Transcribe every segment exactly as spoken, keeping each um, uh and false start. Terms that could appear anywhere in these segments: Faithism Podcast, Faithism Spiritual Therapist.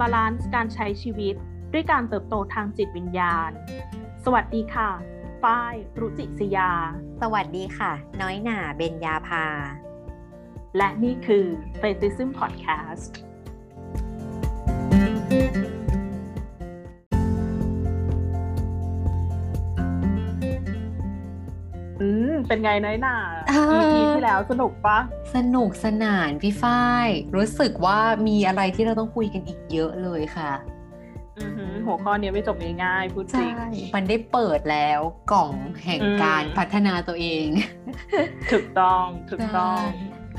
บาลานซ์การใช้ชีวิตด้วยการเติบโตทางจิตวิญญาณสวัสดีค่ะฝ้ายรุจิศยาสวัสดีค่ะน้อยหน่าเบญญาภาและนี่คือ Faithism Podcastอืมเป็นไงน้อยหน่า อี พี ที่แล้วสนุกปะสนุกสนานพี่ฝ้ายรู้สึกว่ามีอะไรที่เราต้องคุยกันอีกเยอะเลยค่ะอือหือหัวข้อนี้ไม่จบง่ายๆพูดจริงมันได้เปิดแล้วกล่องแห่งการพัฒนาตัวเองถูกต้องถูกต้อง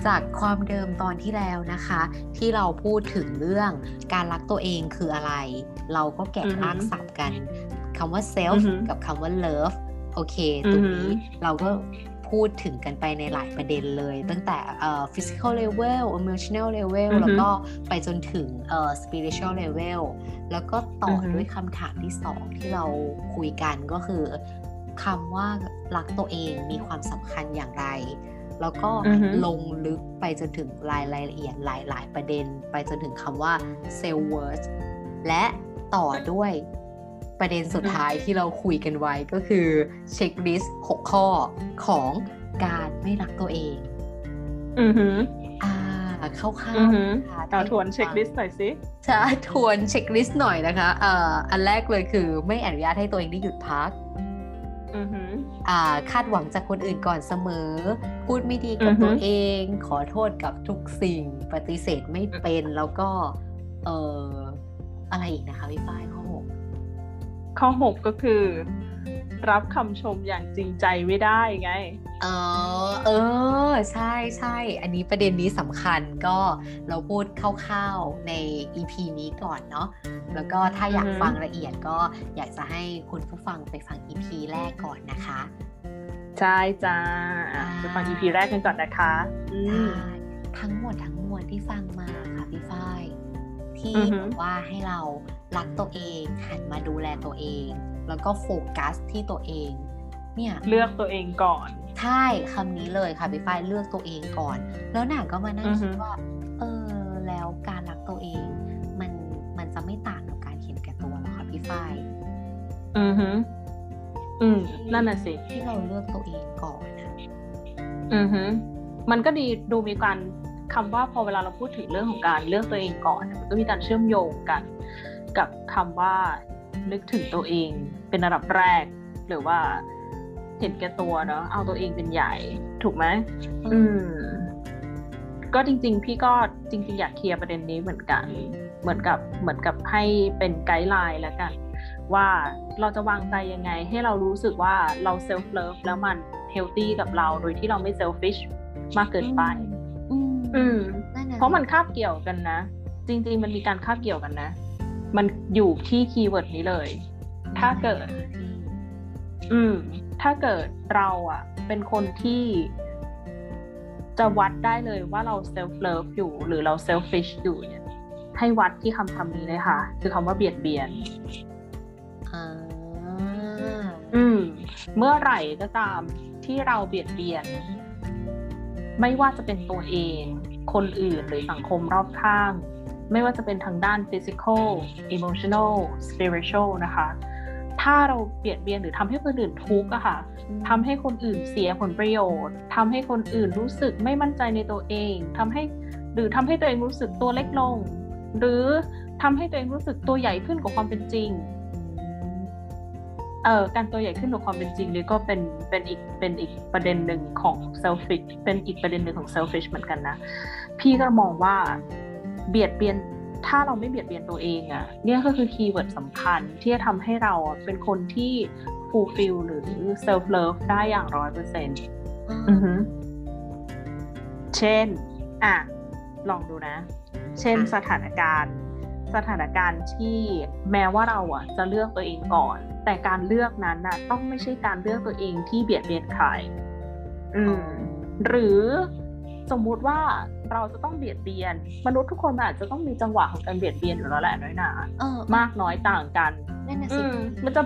จากความเดิมตอนที่แล้วนะคะที่เราพูดถึงเรื่องการรักตัวเองคืออะไรเราก็แกะรากศัพท์กันคำว่า self กับคำว่า love โอเคตรงนี้เราก็พูดถึงกันไปในหลายประเด็นเลยตั้งแต่ uh, physical level emotional level แล้วก็ไปจนถึง uh, spiritual level แล้วก็ต่อด้วยคำถามที่สองที่เราคุยกันก็คือคำว่ารักตัวเองมีความสำคัญอย่างไรแล้วก็ลงลึกไปจนถึงรายละเอียดหลายๆประเด็นไปจนถึงคำว่า self worth และต่อด้วยประเด็นสุดท้ายที่เราคุยกันไว้ก็คือเช็คลิสต์หกข้อของการไม่รักตัวเองอือหืออ่าคร่าวๆค่ะเราทวนเช็คลิสต์หน่อยสิจะทวนเช็คลิสต์หน่อยนะคะเอ่ออันแรกเลยคือไม่อนุญาตให้ตัวเองได้หยุดพักอือหืออ่าคาดหวังจากคนอื่นก่อนเสมอพูดไม่ดีกับตัวเองขอโทษกับทุกสิ่งปฏิเสธไม่เป็นแล้วก็เอ่ออะไรอีกนะคะพี่ฝ้ายข้อหกข้อหกก็คือรับคำชมอย่างจริงใจไม่ได้ไงเออเออใช่ๆอันนี้ประเด็นนี้สำคัญก็เราพูดคร่าวๆใน อี พี นี้ก่อนเนาะแล้วก็ถ้าอยากฟังละเอียดก็อยากจะให้คุณผู้ฟังไปฟัง อี พี แรกก่อนนะคะใช่จ้าไปฟัง อี พี แรกกันก่อนนะคะทั้งหมดทั้งมวลที่ฟังมาค่ะพี่ฝ้ายที่บอกว่าให้เรารักตัวเองหันมาดูแลตัวเองแล้วก็โฟกัสที่ตัวเองเนี่ยเลือกตัวเองก่อนใช่คำนี้เลยค่ะพี่ฝ้ายเลือกตัวเองก่อนแล้วหน่าก็มานั่งคิดว่าเออแล้วการรักตัวเองมันมันจะไม่ต่างกับการเห็นแก่ตัวหรอคะพี่ฝ้ายอือฮึอืมนั่นน่ะสิที่เราเลือกตัวเองก่อนนะอือฮึมันก็ดีดูมีการคำว่าพอเวลาเราพูดถึงเรื่องของการเลือกตัวเองก่อนมันก็มีการเชื่อมโยงกันกับคำว่านึกถึงตัวเองเป็นระดับแรกหรือว่าเห็นแก่ตัวเนาะเอาตัวเองเป็นใหญ่ถูกไหมอืมก็จริงๆพี่ก็จริงๆอยากเคลียร์ประเด็นนี้เหมือนกันเหมือนกับเหมือนกับให้เป็นไกด์ไลน์แล้วกันว่าเราจะวางใจยังไงให้เรารู้สึกว่าเราเซลฟ์เลิฟแล้วมันเฮลตี้กับเราโดยที่เราไม่เซลฟิชมากเกินไปอืมเพราะมันคาบเกี่ยวกันนะจริงๆมันมีการคาบเกี่ยวกันนะมันอยู่ที่คีย์เวิร์ดนี้เลยถ้าเกิดอืมถ้าเกิดเราอ่ะเป็นคนที่จะวัดได้เลยว่าเราเซลฟ์เลิฟอยู่หรือเราเซลฟิชอยู่เนี่ยให้วัดที่คำคำนี้เลยค่ะคือคำว่าเบียดเบียนอ่าอืมเมื่อไหร่ก็ตามที่เราเบียดเบียนไม่ว่าจะเป็นตัวเองคนอื่นหรือสังคมรอบข้างไม่ว่าจะเป็นทางด้าน physical emotional spiritual นะคะถ้าเราเบียดเบียนหรือทำให้คนอื่นทุกข์อะค่ะทำให้คนอื่นเสียผลประโยชน์ทำให้คนอื่นรู้สึกไม่มั่นใจในตัวเองทำให้หรือทำให้ตัวเองรู้สึกตัวเล็กลงหรือทำให้ตัวเองรู้สึกตัวใหญ่ขึ้นกว่าความเป็นจริงเอ่อการตัวใหญ่ขึ้นกว่าความเป็นจริงนี่ก็เป็นเป็นอีกเป็นอีกประเด็นหนึ่งของ selfish เป็นอีกประเด็นหนึ่งของ selfish เหมือนกันนะพี่ก็มองว่าเบียดเบียนถ้าเราไม่เบียดเบียนตัวเองอ่ะเนี่ยก็คือคีย์เวิร์ดสำคัญที่จะทำให้เราเป็นคนที่ fulfill หรือ self love ได้อย่าง ร้อยเปอร์เซ็นต์ อือหือเช่นอ่ะลองดูนะเช่นสถานการณ์สถานการณ์ที่แม้ว่าเราอ่ะจะเลือกตัวเองก่อนแต่การเลือกนั้นน่ะต้องไม่ใช่การเลือกตัวเองที่เบียดเบียนใครอืมหรือสมมุติว่าเราจะต้องเบียดเบียนมนุษย์ทุกคนอาจจะต้องมีจังหวะของการเบียดเบียนอยู่แล้วแหละน้อยหนามากน้อยต่างกันนั่นน่ะสิมันจะ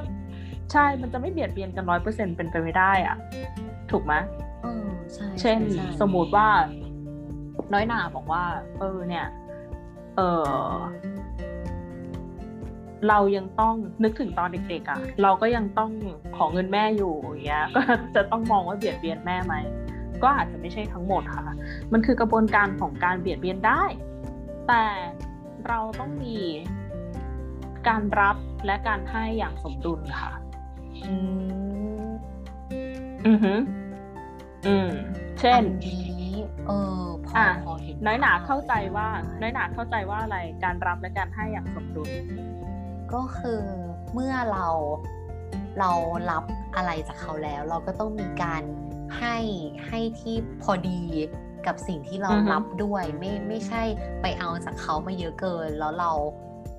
ใช่มันจะไม่เบียดเบียนกัน ร้อยเปอร์เซ็นต์ เป็นไปไม่ได้อ่ะถูกมั้ยเออใช่เช่นสมมุติว่าน้อยหนาบอกว่าเออเนี่ยเออ เรายังต้องนึกถึงตอนเด็กๆอ่ะเราก็ยังต้องขอเงินแม่อยู่อย่างเงี้ยก็จะต้องมองว่าเบียดเบียนแม่ไหมก็อาจจะไม่ใช่ทั้งหมดค่ะมันคือกระบวนการของการเบียดเบียนได้แต่เราต้องมีการรับและการให้อย่างสมดุลค่ะอืมอือหืออืมเช่นเออพอพอเห็นน้อยหนาเข้าใจว่าน้อยหนาเข้าใจว่าอะไรการรับและการให้อย่างสมดุลก็คือเมื่อเราเรารับอะไรจากเขาแล้วเราก็ต้องมีการให้ให้ที่พอดีกับสิ่งที่เรารับด้วยไม่ไม่ใช่ไปเอาจากเขามาเยอะเกินแล้วเรา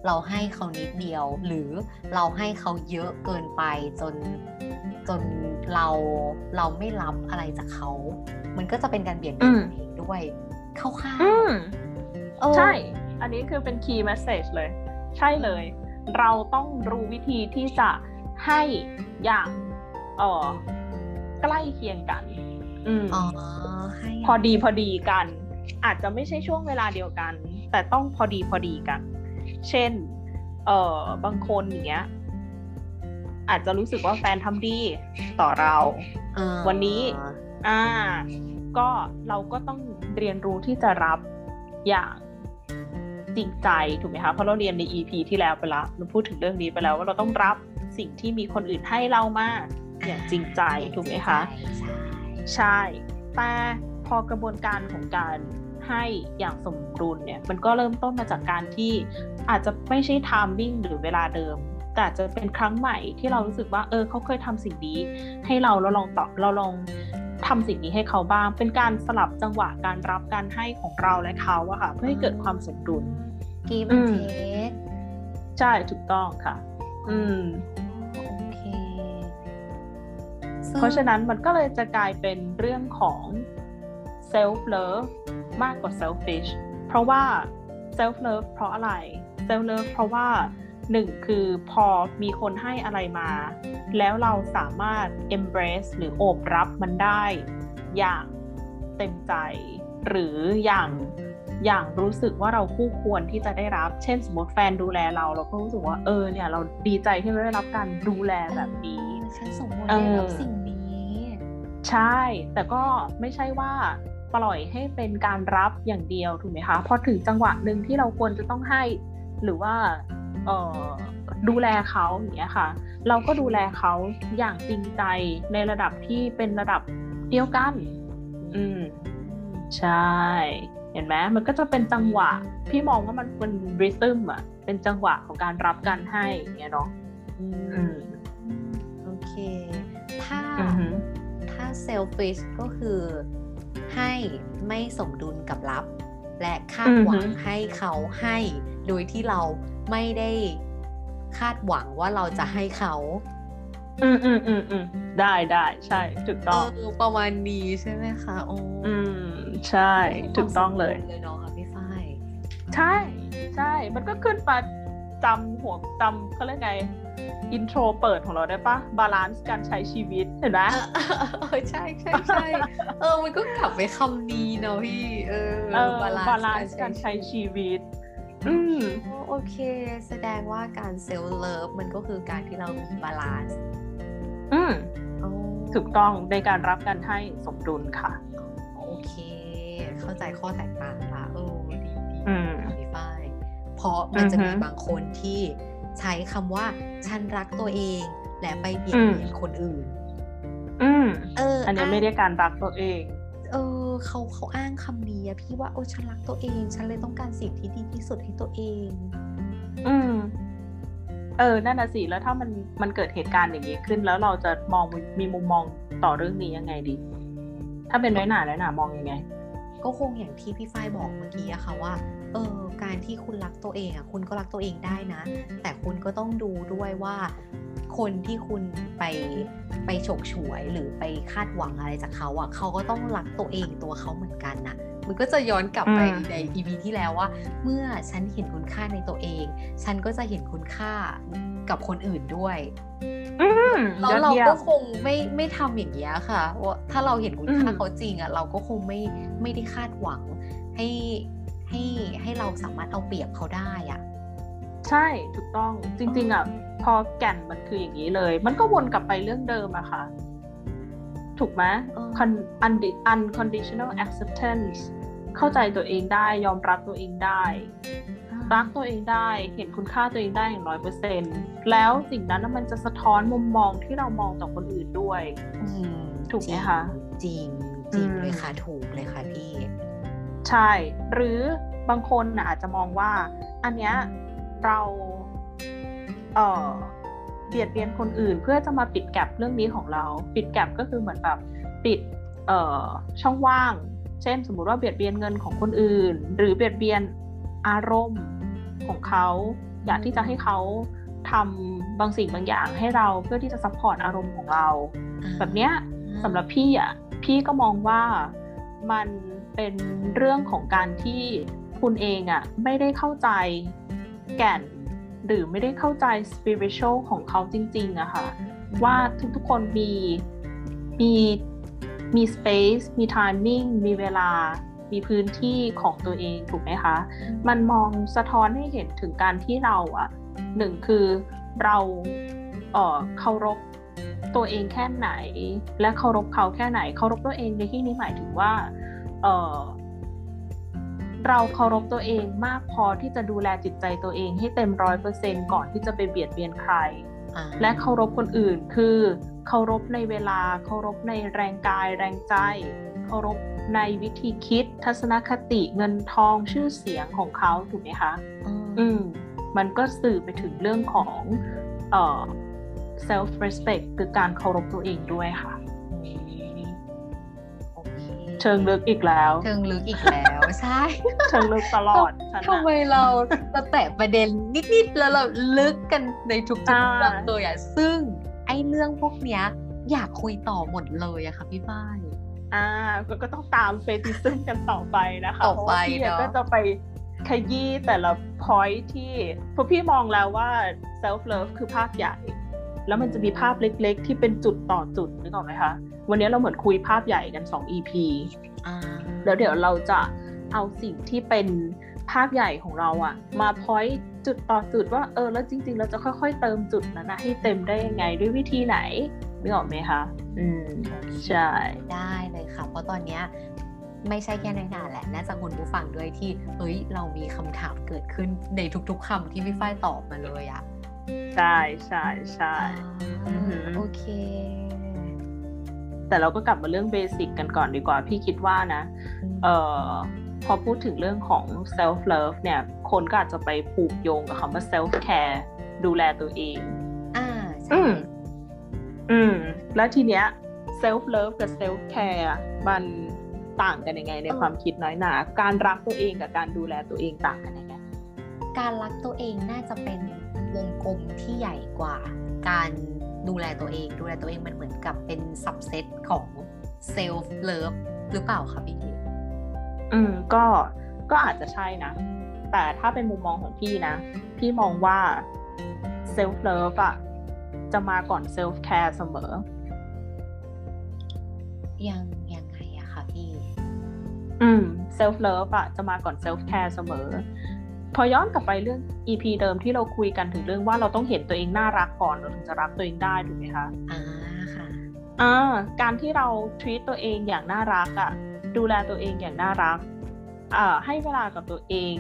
เราให้เขานิดเดียวหรือเราให้เขาเยอะเกินไปจนจนเราเราไม่รับอะไรจากเขามันก็จะเป็นการเบียดเบียนเองด้วยเข้าข้างใช่อันนี้คือเป็น key message เลยใช่เลยเราต้องรู้วิธีที่จะให้อย่างเอ่อใกล้เคียงกันอืมอ๋อให้พอดีพอดีกันอาจจะไม่ใช่ช่วงเวลาเดียวกันแต่ต้องพอดีพอดีกันเช่นเอ่อบางคนอย่างเงี้ยอาจจะรู้สึกว่าแฟนทำดีต่อเราวันนี้อ่าก็เราก็ต้องเรียนรู้ที่จะรับอย่างจริงใจถูกไหมคะเพราะเราเรียนใน อี พี ที่แล้วไปแล้วเราพูดถึงเรื่องนี้ไปแล้วว่าเราต้องรับสิ่งที่มีคนอื่นให้เรามาอย่างจริงใจถูกไหมคะใช่ใช่แต่พอกระบวนการของการให้อย่างสมดุลเนี่ยมันก็เริ่มต้นมาจากการที่อาจจะไม่ใช่ไทมิ่งหรือเวลาเดิมแต่จะเป็นครั้งใหม่ที่เรารู้สึกว่าเออเขาเคยทำสิ่งนี้ให้เราเราลองตอบเราลองทำสิ่งนี้ให้เขาบ้างเป็นการสลับจังหวะการรับการให้ของเราและเขาอะค่ะเพื่อให้เกิดความสมดุล give and take ใช่ถูกต้องค่ะอืมโอเคเพราะฉะนั้นมันก็เลยจะกลายเป็นเรื่องของ self love มากกว่า selfish เพราะว่า self love เพราะอะไร self love เพราะว่าหนึ่งคือพอมีคนให้อะไรมาแล้วเราสามารถ embrace หรือโอบรับมันได้อย่างเต็มใจหรืออย่างอย่างรู้สึกว่าเราคู่ควรที่จะได้รับเช่นสมมติแฟนดูแลเราเราก็รู้สึกว่าเออเนี่ยเราดีใจที่ได้รับการดูแลแบบนี้ฉันสมควรได้รับสิ่งนี้ใช่แต่ก็ไม่ใช่ว่าปล่อยให้เป็นการรับอย่างเดียวถูกไหมคะพอถึงจังหวะนึงที่เราควรจะต้องให้หรือว่าเอ่อดูแลเขาอย่างเงี้ยค่ะเราก็ดูแลเขาอย่างจริงใจในระดับที่เป็นระดับเดียวกันอืมใช่เห็นไหมมันก็จะเป็นจังหวะพี่มองว่ามันเป็นริทึมอ่ะเป็นจังหวะของการรับการให้อย่างเงี้ยเนาะอืมโอเคถ้าถ้าเซลฟิชก็คือให้ไม่สมดุลกับรับและคาดหวังให้เขาให้โดยที่เราไม่ได้คาดหวังว่าเราจะให้เขาอืมอืมอืมอืมได้ได้ใช่ถูกต้องเออประมาณนี้ใช่ไหมคะโอ้อืมใช่ถูกต้องเลยเลยเนาะค่ะพี่ฝ้ายใช่ใช่มันก็ขึ้นมาจำหัวจำเขาเรียกไงอินโทรเปิดของเราได้ปะบาลานซ์การใช้ชีวิตเห็นไหมเออใช่ใช่ใช่เออมันก็กลับไปคำนี้เนาะพี่เออบาลานซ์การใช้ชีวิตอืมโอเคแสดงว่าการเซลฟ์เลิฟมันก็คือการที่เรามีบาลานซ์อืมถูกต้องในการรับการให้สมดุลค่ะโอเคเข้าใจข้อแตกต่างละเออดีๆอืมพี่ฝ้ายเพราะมันจะมีบางคนที่ใช้คำว่าฉันรักตัวเองและไปเบียดเบียนคนอื่นอืมเอออันนี้ไม่ได้การรักตัวเองเออเขาเขาอ้างคำนี้อะพี่ว่าโอ้ฉันรักตัวเองฉันเลยต้องการสิ่งที่ดีที่สุดให้ตัวเองอืมเออนั่นน่ะสิแล้วถ้ามันมันเกิดเหตุการณ์อย่างนี้ขึ้นแล้วเราจะมองมีมุมมองต่อเรื่องนี้ยังไงดีถ้าเป็นน้อยหน่าน้อยหน่ามองยังไงก็คงอย่างที่พี่ฝ้ายบอกเมื่อกี้อะค่ะว่าเออการที่คุณรักตัวเองอะคุณก็รักตัวเองได้นะแต่คุณก็ต้องดูด้วยว่าคนที่คุณไปไปฉกฉวยหรือไปคาดหวังอะไรจากเขาอ่ะเขาก็ต้องรักตัวเองตัวเขาเหมือนกันน่ะมันก็จะย้อนกลับไปใน อี พี ที่แล้วว่าเมื่อฉันเห็นคุณค่าในตัวเองฉันก็จะเห็นคุณค่ากับคนอื่นด้วยแล้วเราก็คงไม่ไม่ทำอย่างเงี้ยค่ะว่าถ้าเราเห็นคุณค่าเขาจริงอ่ะเราก็คงไม่ไม่ได้คาดหวังให้ให้ให้เราสามารถเอาเปรียบเขาได้อ่ะ ใช่ถูกต้องจริงๆอ่ะพอแก่นมันคืออย่างนี้เลยมันก็วนกลับไปเรื่องเดิมอะค่ะถูกไหม unconditional acceptance เข้าใจตัวเองได้ยอมรับตัวเองได้รักตัวเองได้เห็นคุณค่าตัวเองได้อย่าง หนึ่งร้อยเปอร์เซ็นต์ แล้วสิ่งนั้นมันจะสะท้อนมุมมองที่เรามองต่อคนอื่นด้วยถูกไหมคะจริงจริงเลยค่ะถูกเลยค่ะพี่ใช่หรือบางคนนะอาจจะมองว่าอันเนี้ยเราเอ่อเบียดเบียนคนอื่นเพื่อจะมาปิดแก็ปเรื่องนี้ของเราปิดแก็ปก็คือเหมือนแบบปิดเอ่อช่องว่างเช่นสมมุติว่าเบียดเบียนเงินของคนอื่นหรือเบียดเบียนอารมณ์ของเขาอยากที่จะให้เขาทำบางสิ่งบางอย่างให้เราเพื่อที่จะซัพพอร์ตอารมณ์ของเราแบบเนี้ยสำหรับพี่อ่ะพี่ก็มองว่ามันเป็นเรื่องของการที่คุณเองอ่ะไม่ได้เข้าใจแก่นหรือไม่ได้เข้าใจ spiritual ของเขาจริงๆอะค่ะว่าทุกๆคนมีมีมี space มี timing มีเวลามีพื้นที่ของตัวเองถูกไหมคะมันมองสะท้อนให้เห็นถึงการที่เราอ่ะหนึ่งคือเราเอ่อเคารพตัวเองแค่ไหนและเคารพเขาแค่ไหนเคารพตัวเองในที่นี้หมายถึงว่าเอ่อเราเคารพตัวเองมากพอที่จะดูแลจิตใจตัวเองให้เต็ม หนึ่งร้อยเปอร์เซ็นต์ ก่อนที่จะไปเบียดเบียนใครและเคารพคนอื่นคือเคารพในเวลาเคารพในแรงกายแรงใจเคารพในวิธีคิดทัศนคติเงินทองชื่อเสียงของเขาถูกไหมคะอืมมันก็สื่อไปถึงเรื่องของเอ่อ self respect คือการเคารพตัวเองด้วยค่ะเชิงลึกอีกแล้วเชิงลึกอีกแล้วใช่เชิงลึกตลอดทำไมเราจะแตะประเด็นนิดๆแล้วเราลึกกันในทุกๆเรื่องเลยอ่ะซึ่งไอ้เรื่องพวกเนี้ยอยากคุยต่อหมดเลยอะค่ะพี่ฝ้ายอ่าก็ต้องตามเฟติซึมกันต่อไปนะคะเพราะว่าพี่ก็จะไปขยี้แต่ละ point ที่พอพี่มองแล้วว่า self love คือภาพใหญ่แล้วมันจะมีภาพเล็กๆที่เป็นจุดต่อจุดนึกออกไหมคะวันนี้เราเหมือนคุยภาพใหญ่กันสอง อี พี อ่าแล้วเดี๋ยวเราจะเอาสิ่งที่เป็นภาพใหญ่ของเราอะมาพอยต์จุดต่อจุดว่าเออแล้วจริงๆเราจะค่อยๆเติมจุดนั้นนะให้เต็มได้ยังไงด้วยวิธีไหนนึกออกไหมคะอืมใช่ได้เลยค่ะเพราะตอนเนี้ยไม่ใช่แค่ในหน้าแหละน่าจะคุณผู้ฟังด้วยที่เอ้ยเรามีคำถามเกิดขึ้นในทุกๆคำที่พี่ฝ้ายตอบมาเลยอะใช่ใช่ใช่โอเคแต่เราก็กลับมาเรื่องเบสิกกันก่อนดีกว่าพี่คิดว่านะเอ่อพอพูดถึงเรื่องของ self love เนี่ยคนก็อาจจะไปผูกโยงกับคำว่า self care ดูแลตัวเองอ่าใช่อืมแล้วทีเนี้ย self love กับ self care มันต่างกันยังไงในความคิดน้อยหนาการรักตัวเองกับการดูแลตัวเองต่างกันยังไงการรักตัวเองน่าจะเป็นวงกลมที่ใหญ่กว่าการดูแลตัวเองดูแลตัวเองมันเหมือนกับเป็นซับเซตของเซลฟ์เลิฟหรือเปล่าคะพี่อืมก็ก็อาจจะใช่นะแต่ถ้าเป็นมุมมองของพี่นะพี่มองว่าเซลฟ์เลิฟอะจะมาก่อนเซลฟ์แคร์เสมอยังยังไงอะคะพี่อืมเซลฟ์เลิฟอะจะมาก่อนเซลฟ์แคร์เสมอพอย้อนกลับไปเรื่อง อี พี เดิมที่เราคุยกันถึงเรื่องว่าเราต้องเห็นตัวเองน่ารักก่อนเราถึงจะรักตัวเองได้ถูกไหมคะอ่าค่ะอ่าการที่เรา treat ตัวเองอย่างน่ารักอ่ะดูแลตัวเองอย่างน่ารักอ่าให้เวลากับตัวเอง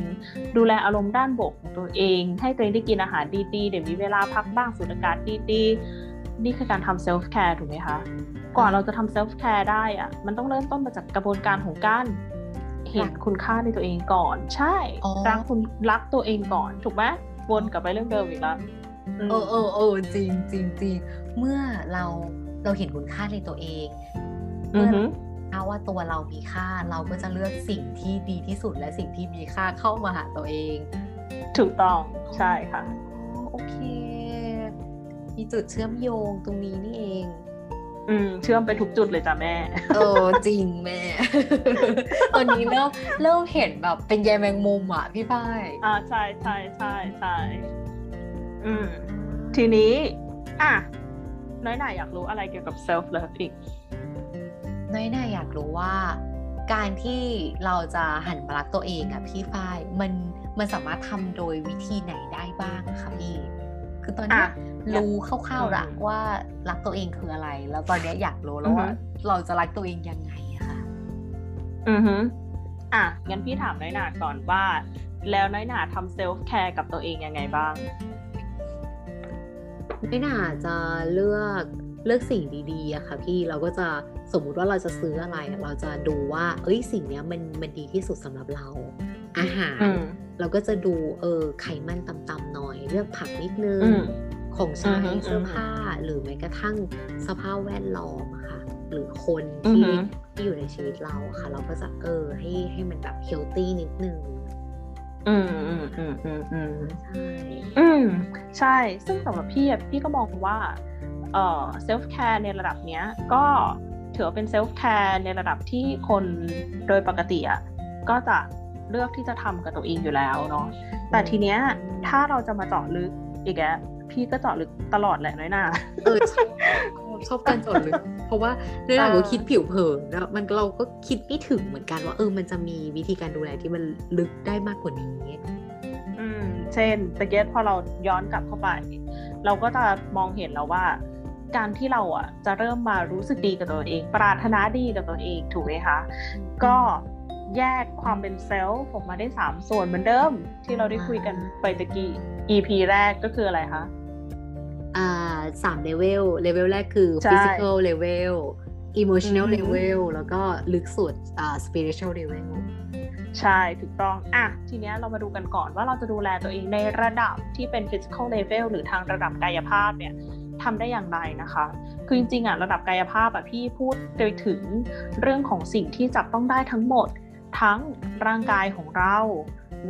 ดูแลอารมณ์ด้านบวกของตัวเองให้ตัวเองได้กินอาหารดีๆเดี๋ยวมีเวลาพักบ้างสูดอากาศดีๆนี่คือการทำ self care ถูกไหมคะก่อนเราจะทำ self care ได้อ่ะมันต้องเริ่มต้นมาจากกระบวนการของการเห็นคุณค่าในตัวเองก่อนใช่รักคุณรักตัวเองก่อนถูกไหมวนกลับไปเรื่องเดิมอีกแล้วเออเออเออจริงจริงจริงเมื่อเราเราเห็นคุณค่าในตัวเองเมื่อเราว่าตัวเรามีค่าเราก็จะเลือกสิ่งที่ดีที่สุดและสิ่งที่มีค่าเข้ามาหาตัวเองถูกต้องใช่ค่ะโอเคมีจุดเชื่อมโยงตรงนี้นี่เองอืมเชื่อมไปทุกจุดเลยจ้ะแม่เออจริงแม่ ตอนนี้เริ่มเริ่มเห็นแบบเป็นแยแมงมุมอ่ะพี่ฝ้ายอ่าใช่ใช่ใช่ใช่อืมทีนี้อ่ะน้อยหน่ายอยากรู้อะไรเกี่ยวกับ self love อีกน้อยหน่ายอยากรู้ว่า การที่เราจะหันมารักตัวเองอะพี่ฝ้ายมันมันสามารถทำโดยวิธีไหนได้บ้างคะพี่คือตอนนี้รู้คร่าวๆละว่ารักตัวเองคืออะไรแล้วตอนนี้อยากรู้แล้วว่าเราจะรักตัวเองยังไงอะค่ะอือฮึอ่ะงั้นพี่ถามน้อยหนาก่อนว่าแล้วน้อยหนาทำเซลฟ์แคร์กับตัวเองยังไงบ้างน้อยหนาจะเลือกเลือกสิ่งดีๆอะค่ะพี่เราก็จะสมมุติว่าเราจะซื้ออะไรเราจะดูว่าเอ้ยสิ่งเนี้ยมันมันดีที่สุดสำหรับเราอาหารเราก็จะดูเออไขมันต่ำๆหน่อยเลือกผักนิดนึงของใช้เสื้อผ้าหรือแม้กระทั่งสภาพแวดล้อมอะค่ะหรือคนที่ที่อยู่ในชีวิตเราค่ะเราก็จะเออให้ให้มันแบบเฮลตี้นิดนึงอืมอืมอืมอืมอืมใช่อืมใช่ซึ่งสำหรับพี่พี่ก็มองว่าเอ่อเซลฟ์แคร์ในระดับเนี้ยก็ถือว่าเป็นเซลฟ์แคร์ในระดับที่คนโดยปกติอ่ะก็จะเลือกที่จะทำกับตัวเองอยู่แล้วเนาะแต่ทีเนี้ยถ้าเราจะมาเจาะลึกอีกอะพี่ก็เจาะลึกตลอดแหละน้อยหน่าเออชอบชอบการเจาะลึกเพราะว่าน้อยหน่าก็คิดผิวเผินแล้วมันเราก็คิดไม่ถึงเหมือนกันว่าเออมันจะมีวิธีการดูแลที่มันลึกได้มากกว่านี้อืมเช่นตะเกียบพอเราย้อนกลับเข้าไปเราก็จะมองเห็นแล้วว่าการที่เราอ่ะจะเริ่มมารู้สึกดีกับตัวเองปรารถนาดีกับตัวเองถูกไหมคะก็แยกความเป็นเซลฟ์ออกมาได้สามส่วนเหมือนเดิมที่เราได้คุยกันไปตะกี้ อี พี แรกก็คืออะไรคะอ่าสามเลเวลเลเวลแรกคือ physical level emotional level แล้วก็ลึกสุดอ่า spiritual level ใช่ถูกต้องอ่ะทีเนี้ยเรามาดูกันก่อนว่าเราจะดูแลตัวเองในระดับที่เป็น physical level หรือทางระดับกายภาพเนี่ยทำได้อย่างไรนะคะคือจริงๆอ่ะระดับกายภาพอ่ะพี่พูดโดยถึงเรื่องของสิ่งที่จับต้องได้ทั้งหมดทั้งร่างกายของเรา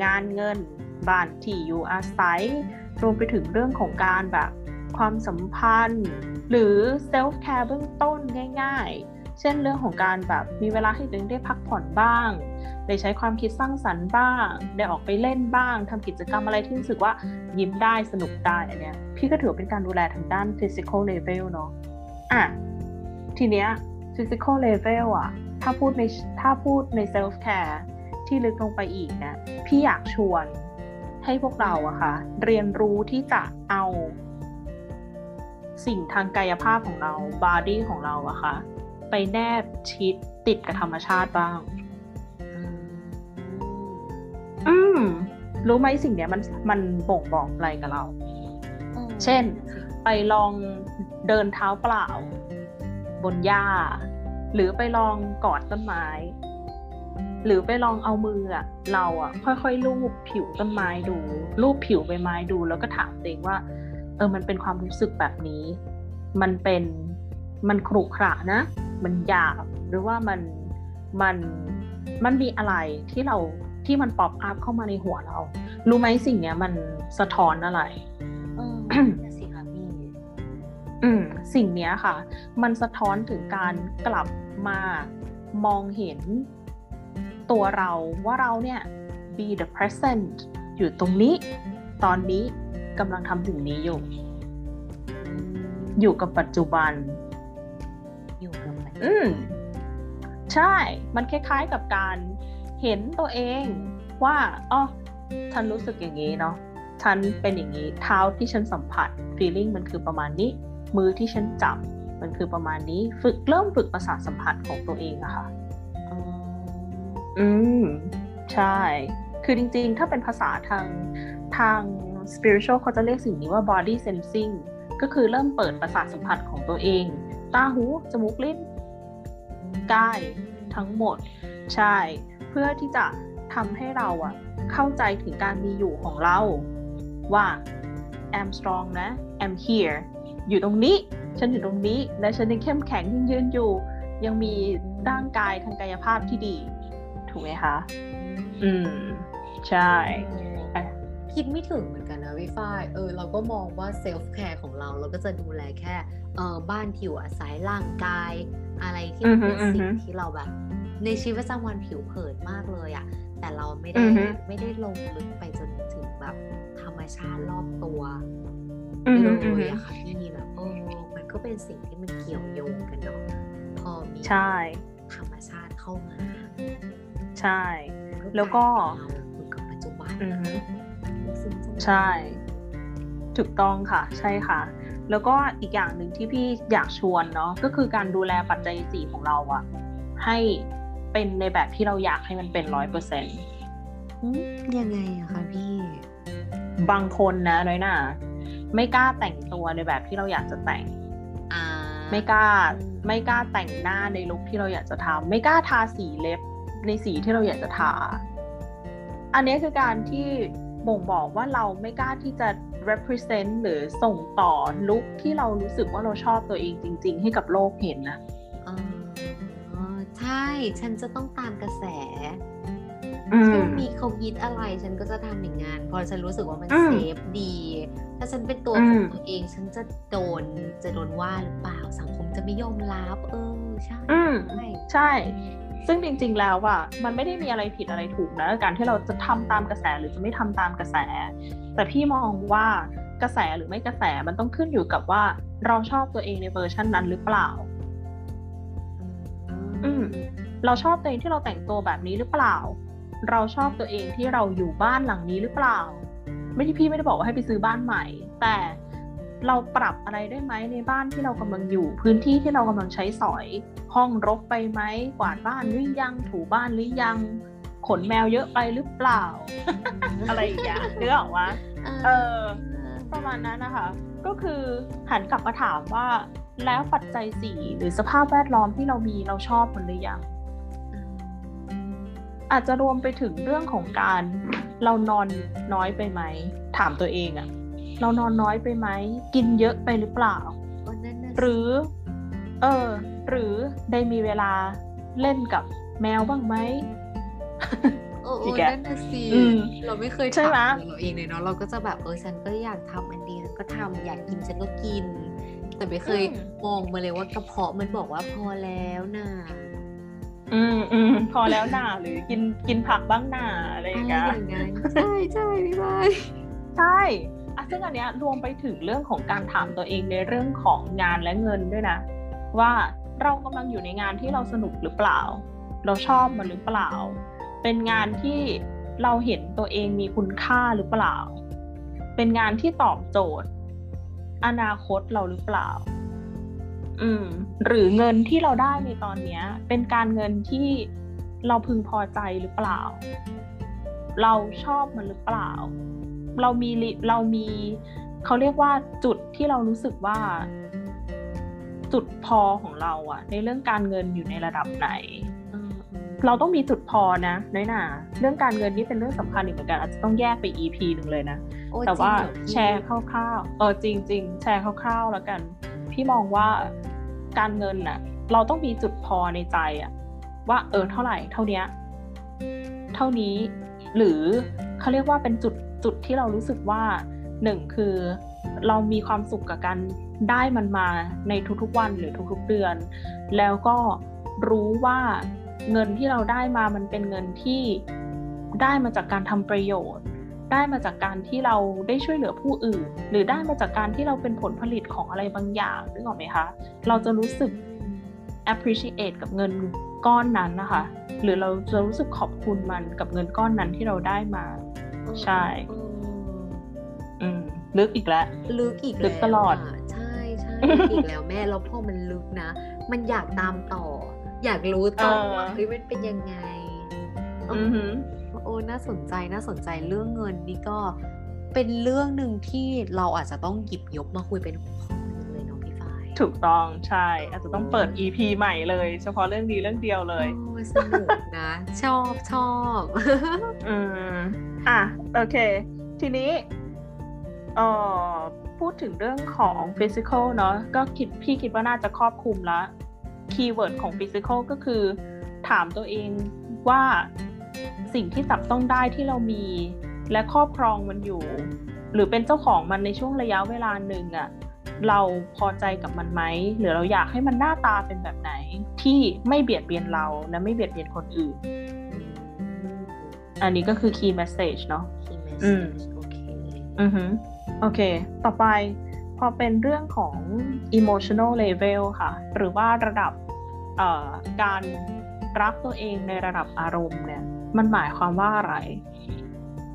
งานเงินบ้านที่อยู่อาศัยรวมไปถึงเรื่องของการแบบความสัมพันธ์หรือเซลฟ์แคร์เบื้องต้นง่ายๆเช่นเรื่องของการแบบมีเวลาให้ตัวเองได้พักผ่อนบ้างได้ใช้ความคิดสร้างสรรค์บ้างได้ออกไปเล่นบ้างทำกิจกรรมอะไรที่รู้สึกว่ายิ้มได้สนุกได้อันเนี้ยพี่ก็ถือเป็นการดูแลทางด้าน physical level เนาะอ่ะทีเนี้ย physical level อ่ะถ้าพูดในถ้าพูดในเซลฟ์แคร์ที่ลึกลงไปอีกนะพี่อยากชวนให้พวกเราอะค่ะเรียนรู้ที่จะเอาสิ่งทางกายภาพของเราบอดี้ของเราอะค่ะไปแนบชิดติดกับธรรมชาติบ้างอืมรู้ไหมสิ่งเนี้ยมันมันบ่งบอกอะไรกับเราเช่นไปลองเดินเท้าเปล่าบนหญ้าหรือไปลองกอดต้นไม้หรือไปลองเอามืออะเราอะค่อยๆลูบผิวต้นไม้ดูลูบผิวใบไม้ดูแล้วก็ถามตัวเองว่าเออมันเป็นความรู้สึกแบบนี้มันเป็นมันขรุขระนะมันหยาบหรือว่ามันมันมันมีอะไรที่เราที่มันป๊อปอัพเข้ามาในหัวเรารู้ไหมสิ่งเนี้ยมันสะท้อนอะไรเออ สิค่ะพี่อืมสิ่งเนี้ยค่ะมันสะท้อนถึงการกลับมามองเห็นตัวเราว่าเราเนี่ย be the present อยู่ตรงนี้ตอนนี้กำลังทำสิ่งนี้อยู่อยู่กับปัจจุบันอยู่กับปัจจุบันอืมใช่มันคล้ายๆกับการเห็นตัวเองว่าอ๋อฉันรู้สึกอย่างนี้เนาะฉันเป็นอย่างนี้เท้าที่ฉันสัมผัส feeling มันคือประมาณนี้มือที่ฉันจับมันคือประมาณนี้ฝึกเริ่มฝึกประสาทสัมผัสของตัวเองอะค่ะอืมใช่คือจริงๆถ้าเป็นภาษาทางทาง spiritual เขาจะเรียกสิ่งนี้ว่า body sensing ก็คือเริ่มเปิดประสาทสัมผัสของตัวเองตาหูจมูกลิ้นกายทั้งหมดใช่เพื่อที่จะทำให้เราอะเข้าใจถึงการมีอยู่ของเราว่า I'm strong นะ I'm here อยู่ตรงนี้ฉันอยู่ตรงนี้และฉันยังเข้มแข็งยังยืนอยู่ยังมีร่างกายทางกายภาพที่ดีถูกไหมคะอืมใช่คิดไม่ถึงเหมือนกันนะพี่ฝ้ายเออเราก็มองว่าเซลฟ์แคร์ของเราเราก็จะดูแลแค่เออบ้านที่อยู่อาศัยร่างกายอะไรที่เป็นสิ่งที่เราแบบในชีวิตประจำวันผิวเผินมากเลยอะแต่เราไม่ได้ไม่ได้ลงลึกไปจนถึงแบบธรรมชาติรอบตัวเลยอะค่ะที่มีแบบโอ้มันก็เป็นสิ่งที่มันเกี่ยวโยงกันเนาะพอมีธรรมชาติเข้ามา ใช่แล้วก็อยู่กับปัจจุบันใช่ถูกต้องค่ะใช่ค่ะแล้วก็อีกอย่างหนึ่งที่พี่อยากชวนเนาะก็คือการดูแลปัจจัยสี่ของเราอะให้เป็นในแบบที่เราอยากให้มันเป็น ร้อยเปอร์เซ็นต์ ยังไงอะคะพี่บางคนนะน้อยหน่าไม่กล้าแต่งตัวในแบบที่เราอยากจะแต่งไม่กล้าไม่กล้าแต่งหน้าในลุคที่เราอยากจะทำไม่กล้าทาสีเล็บในสีที่เราอยากจะทาอันนี้คือการที่บ่งบอกว่าเราไม่กล้าที่จะ represent หรือส่งต่อลุคที่เรารู้สึกว่าเราชอบตัวเองจริงๆให้กับโลกเห็นนะอ๋อใช่ฉันจะต้องตามกระแสฉันมีเขาคิดอะไรฉันก็จะทำอย่างนั้นพอฉันรู้สึกว่ามันเซฟดีถ้าฉันเป็นตัวของตัวเองฉันจะโดนจะโดนว่าหรือเปล่าสังคมจะไม่ยอมรับเออใช่ใช่ซึ่งจริงๆแล้วอ่ะมันไม่ได้มีอะไรผิดอะไรถูกนะการที่เราจะทำตามกระแสหรือจะไม่ทำตามกระแสแต่พี่มองว่ากระแสหรือไม่กระแสมันต้องขึ้นอยู่กับว่าเราชอบตัวเองในเวอร์ชันนั้นหรือเปล่าอืมเราชอบตัวเองที่เราแต่งตัวแบบนี้หรือเปล่าเราชอบตัวเองที่เราอยู่บ้านหลังนี้หรือเปล่าไม่ที่พี่ไม่ได้บอกว่าให้ไปซื้อบ้านใหม่แต่เราปรับอะไรได้ไหมในบ้านที่เรากำลังอยู่พื้นที่ที่เรากำลังใช้สอยห้องรกไปไหมกวาดบ้านหรือยังถูบ้านหรือยังขนแมวเยอะไปหรือเปล่า อะไรอย่างเงี้ยนึกออกวะเออประมาณนั้นนะคะก็คือหันกลับมาถามว่าแล้วปัจจัยสี่หรือสภาพแวดล้อมที่เรามีเราชอบมันหรือยังอาจจะรวมไปถึงเรื่องของการเรานอนน้อยไปไหมถามตัวเองอะเรานอนน้อยไปไหมกินเยอะไปหรือเปล่าหรือเออหรือได้มีเวลาเล่นกับแมวบ้างไหมโอ้โหนั่นน่ะสิเราไม่เคยทำเราเองเลยเนาะเราก็จะแบบเออฉันก็อยากทำอันนี้ฉันก็ทำอยากกินฉันก็กินแต่ไม่เคยมองมาเลยว่ากระเพาะมันบอกว่าพอแล้วน่ะอืมอืมพอแล้วน่ะหรือกินกินผักบ้างน่ะอะไรอย่างเงี้ยใช่ใช่พี่บอยใช่ซึ่งอันเนี้ยรวมไปถึงเรื่องของการถามตัวเองในเรื่องของงานและเงินด้วยนะว่าเรากำลังอยู่ในงานที่เราสนุกหรือเปล่าเราชอบมันหรือเปล่าเป็นงานที่เราเห็นตัวเองมีคุณค่าหรือเปล่าเป็นงานที่ตอบโจทย์อนาคตเราหรือเปล่าอืมหรือเงินที่เราได้ในตอนเนี้ยเป็นการเงินที่เราพึงพอใจหรือเปล่าเราชอบมันหรือเปล่าเรามีเรามีเขาเรียกว่าจุดที่เรารู้สึกว่าจุดพอของเราอะในเรื่องการเงินอยู่ในระดับไหนเราต้องมีจุดพอนะน้อยหน่าเรื่องการเงินนี่เป็นเรื่องสำคัญอีกเหมือนกันอาจจะต้องแยกไป อี พี นึงเลยนะแต่ว่าแชร์คร่าวๆเออจริงๆแชร์คร่าวๆแล้วกันพี่มองว่าการเงินน่ะเราต้องมีจุดพอในใจอะว่าเออเท่าไหร่เท่านี้เท่านี้หรือเขาเรียกว่าเป็นจุดจุดที่เรารู้สึกว่าหนึ่งคือเรามีความสุขกับการได้มันมาในทุกๆวันหรือทุกๆเดือนแล้วก็รู้ว่าเงินที่เราได้มามันเป็นเงินที่ได้มาจากการทำประโยชน์ได้มาจากการที่เราได้ช่วยเหลือผู้อื่นหรือได้มาจากการที่เราเป็นผลผลิตของอะไรบางอย่างนึกออกไหมคะเราจะรู้สึก appreciate กับเงินก้อนนั้นนะคะหรือเราจะรู้สึกขอบคุณมันกับเงินก้อนนั้นที่เราได้มาใช่อืมลึกอีกแล้วลึกอีกแล้วลึกตลอดใช่ใช่ลึกอีกแล้วแม่แล้วพ่อมันลึกนะมันอยากตามต่ออยากรู้ต่อว่าเฮ้ยมันเป็นยังไงอือหือโอ้น่าสนใจน่าสนใจเรื่องเงินนี่ก็เป็นเรื่องนึงที่เราอาจจะต้องหยิบยกมาคุยเป็นหัวข้อนึงเลยเนาะพี่ฝ้ายถูกต้องใช่อาจจะต้องเปิด อี พี ใหม่เลยเฉพาะเรื่องนี้เรื่องเดียวเลยโอ้สนุกนะชอบชอบอืมอ่ะโอเคทีนี้เอ่อพูดถึงเรื่องของ physical เนาะก็คิดพี่คิดว่าน่าจะครอบคลุมละคีย์เวิร์ดของ physical ก็คือถามตัวเองว่าสิ่งที่จับต้องได้ที่เรามีและครอบครองมันอยู่หรือเป็นเจ้าของมันในช่วงระยะเวลาหนึ่งอะเราพอใจกับมันไหมหรือเราอยากให้มันหน้าตาเป็นแบบไหนที่ไม่เบียดเบียนเราและไม่เบียดเบียนคนอื่นอันนี้ก็คือ key message เนาะ key message โอเคอือหือโอเคต่อไปพอเป็นเรื่องของ emotional level ค่ะหรือว่าระดับเอ่อการ รักตัวเองในระดับอารมณ์เนี่ยมันหมายความว่าอะไร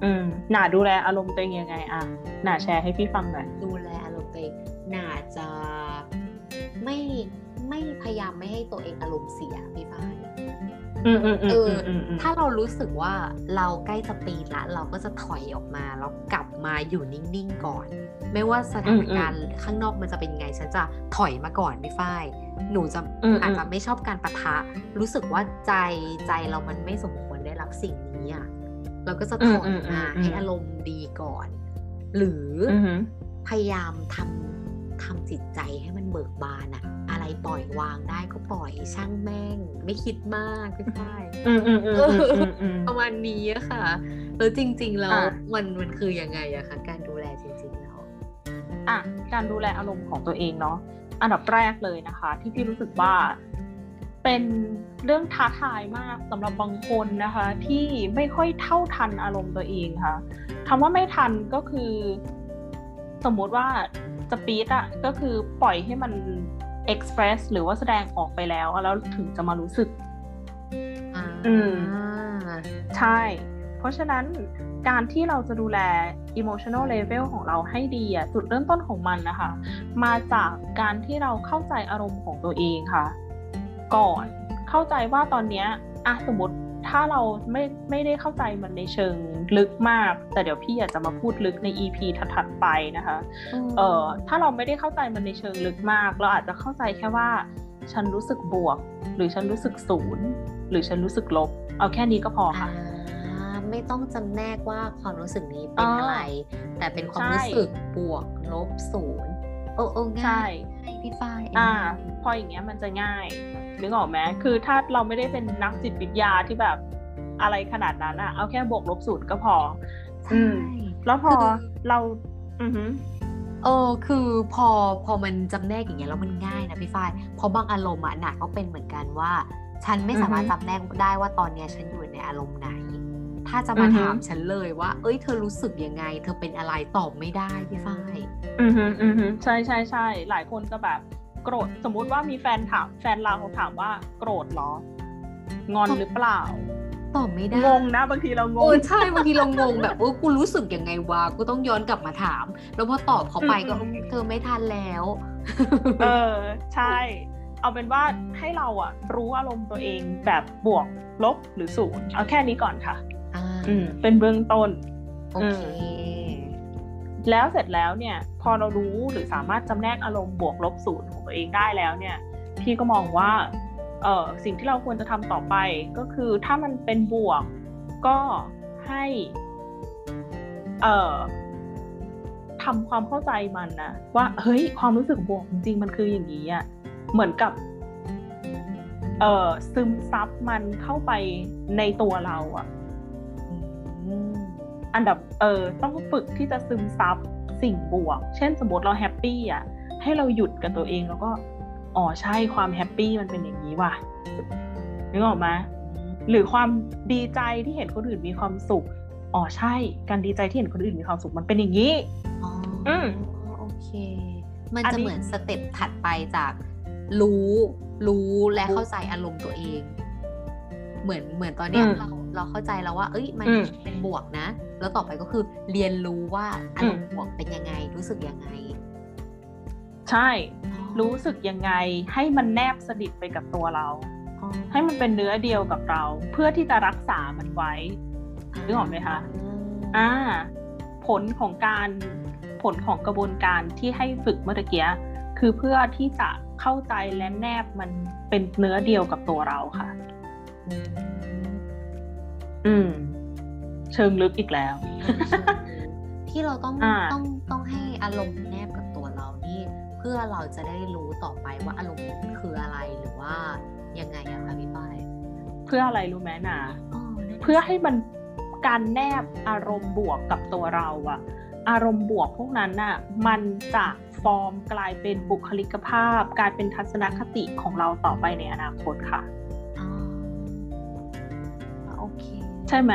อืมหน่าดูแลอารมณ์ตัวเองยังไงอ่ะหน่าแชร์ให้พี่ฟังหน่อยดูแลอารมณ์ตัวเองหน่าจะไม่ไม่พยายามไม่ให้ตัวเองอารมณ์เสียพี่ฝ้ายอืมๆๆเออถ้าเรารู้สึกว่าเราใกล้จะปีนละเราก็จะถอยออกมาแล้วกลับมาอยู่นิ่งๆก่อนไม่ว่าสถานการณ์ข้างนอกมันจะเป็นไงฉันจะถอยมาก่อนพี่ฝ้ายหนูจะอาจจะไม่ชอบการปะทะรู้สึกว่าใจใจเรามันไม่สมควรได้รับสิ่งนี้อ่ะเราก็จะถอยมาให้อารมณ์ดีก่อนหรือพยายามทำทำจิตใจให้มันเบิกบานอ่ะอะไรปล่อยวางได้ก็ปล่อยช่างแม่งไม่คิดมากพี่ฝ้ายประมาณนี้ค่ะแล้วจริงๆแล้วมันมันคือยังไงอะคะการดูแลจริงๆแล้วอ่ะการดูแลอารมณ์ของตัวเองเนาะอันดับแรกเลยนะคะที่พี่รู้สึกว่าเป็นเรื่องท้าทายมากสำหรับบางคนนะคะที่ไม่ค่อยเท่าทันอารมณ์ตัวเองค่ะคำว่าไม่ทันก็คือสมมติว่าสปีดอ่ะก็คือปล่อยให้มันเอ็กซ์เพรสหรือว่าแสดงออกไปแล้วแล้วถึงจะมารู้สึกอืมใช่เพราะฉะนั้นการที่เราจะดูแล emotional level ของเราให้ดีอ่ะจุดเริ่มต้นของมันนะคะมาจากการที่เราเข้าใจอารมณ์ของตัวเองค่ะก่อนเข้าใจว่าตอนเนี้ยอ่ะสมมติถ้าเราไม่ไม่ได้เข้าใจมันในเชิงลึกมากแต่เดี๋ยวพี่อยากจะมาพูดลึกใน อี พี ถัดๆไปนะคะเอ่อถ้าเราไม่ได้เข้าใจมันในเชิงลึกมากเราอาจจะเข้าใจแค่ว่าฉันรู้สึกบวกหรือฉันรู้สึกศูนย์หรือฉันรู้สึกลบเอาแค่นี้ก็พอค่ะไม่ต้องจำแนกว่าความรู้สึกนี้เป็นอะไรแต่เป็นความรู้สึกบวกลบศูนย์โอ้โอ้ง่ายให้พี่ฝ้ายอ่าพออย่างเงี้ยมันจะง่ายนึกออกไหมคือถ้าเราไม่ได้เป็นนักจิตวิทยาที่แบบอะไรขนาดนั้นอะเอาแค่บวกลบศูนย์ก็พออืมแล้วพอเราอือฮึเออคือพอพอมันจำแนกอย่างเงี้ยแล้วมันง่ายนะพี่ฝ้ายพอบางอารมณ์อะหนักก็เป็นเหมือนกันว่าฉันไม่สามารถจำแนกได้ว่าตอนเนี้ยฉันอยู่ในอารมณ์ไหนถ้าจะมา uh-huh. ถามฉันเลยว่าเอ้ยเธอรู้สึกยังไงเธอเป็นอะไรตอบไม่ได้พี่ฝ้ายอือฮึอือฮึใช่ใช่ใช่หลายคนจะแบบโกรธสมมุติว่ามีแฟนถามแฟนเราเขาถามว่าโกรธเหรองอนหรือเปล่าตอบไม่ได้งงนะบางทีเรางงเออใช่บางทีเรางงแบบเออกูรู้สึกยังไงวะกูต้องย้อนกลับมาถามแล้วพอตอบเขาไปก็เธอไม่ทันแล้วเออใช่เอาเป็นว่าให้เราอะรู้อารมณ์ตัวเองแบบบวกลบหรือศูนย์เอาแค่นี้ก่อนค่ะอืมเป็นเบื้องต้นโอเคแล้วเสร็จแล้วเนี่ยพอเรารู้หรือสามารถจำแนกอารมณ์บวกลบศูนย์ของตัวเองได้แล้วเนี่ยพี่ก็มองว่าเอ่อสิ่งที่เราควรจะทำต่อไปก็คือถ้ามันเป็นบวกก็ให้เอ่อทำความเข้าใจมันนะว่าเฮ้ยความรู้สึกบวกจริงๆมันคืออย่างนี้อ่ะเหมือนกับเอ่อซึมซับมันเข้าไปในตัวเราอ่ะอันดับเออต้องฝึกที่จะซึมซับสิ่งบวกเช่นสมมติเราแฮปปี้อ่ะให้เราหยุดกับตัวเองแล้วก็อ๋อใช่ความแฮปปี้มันเป็นอย่างนี้ว่ะนึกออกมั้ยหรือความดีใจที่เห็นคนอื่นมีความสุขอ๋อใช่การดีใจที่เห็นคนอื่นมีความสุขมันเป็นอย่างนี้อ๋ออืมโอเคมันจะเหมือนสเต็ปถัดไปจากรู้รู้และเข้าใจอารมณ์ตัวเองเหมือนเหมือนตอนนี้เราเราเข้าใจแล้วว่าเอ้ยมันเป็นบวกนะแล้วต่อไปก็คือเรียนรู้ว่าอารมณ์บวกเป็นยังไงรู้สึกยังไงใช่รู้สึกยังไงให้มันแนบสนิทไปกับตัวเราให้มันเป็นเนื้อเดียวกับเราเพื่อที่จะรักษามันไว้นึกออกไหมคะอ่าผลของการผลของกระบวนการที่ให้ฝึกเมื่อกี้คือเพื่อที่จะเข้าใจและแนบมันเป็นเนื้อเดียวกับตัวเราค่ะอืมเชิงลึกอีกแล้วที่เราต้องต้องต้องให้อารมณ์แนบกับตัวเรานี่เพื่อเราจะได้รู้ต่อไปว่าอารมณ์คืออะไรหรือว่ายังไงอะคะพี่ป้ายเพื่ออะไรรู้ไหมนะเพื่อให้มันการแนบอารมณ์บวกกับตัวเราอะอารมณ์บวกพวกนั้นน่ะมันจะฟอร์มกลายเป็นบุคลิกภาพกลายเป็นทัศนคติของเราต่อไปในอนาคตค่ะใช่ไหม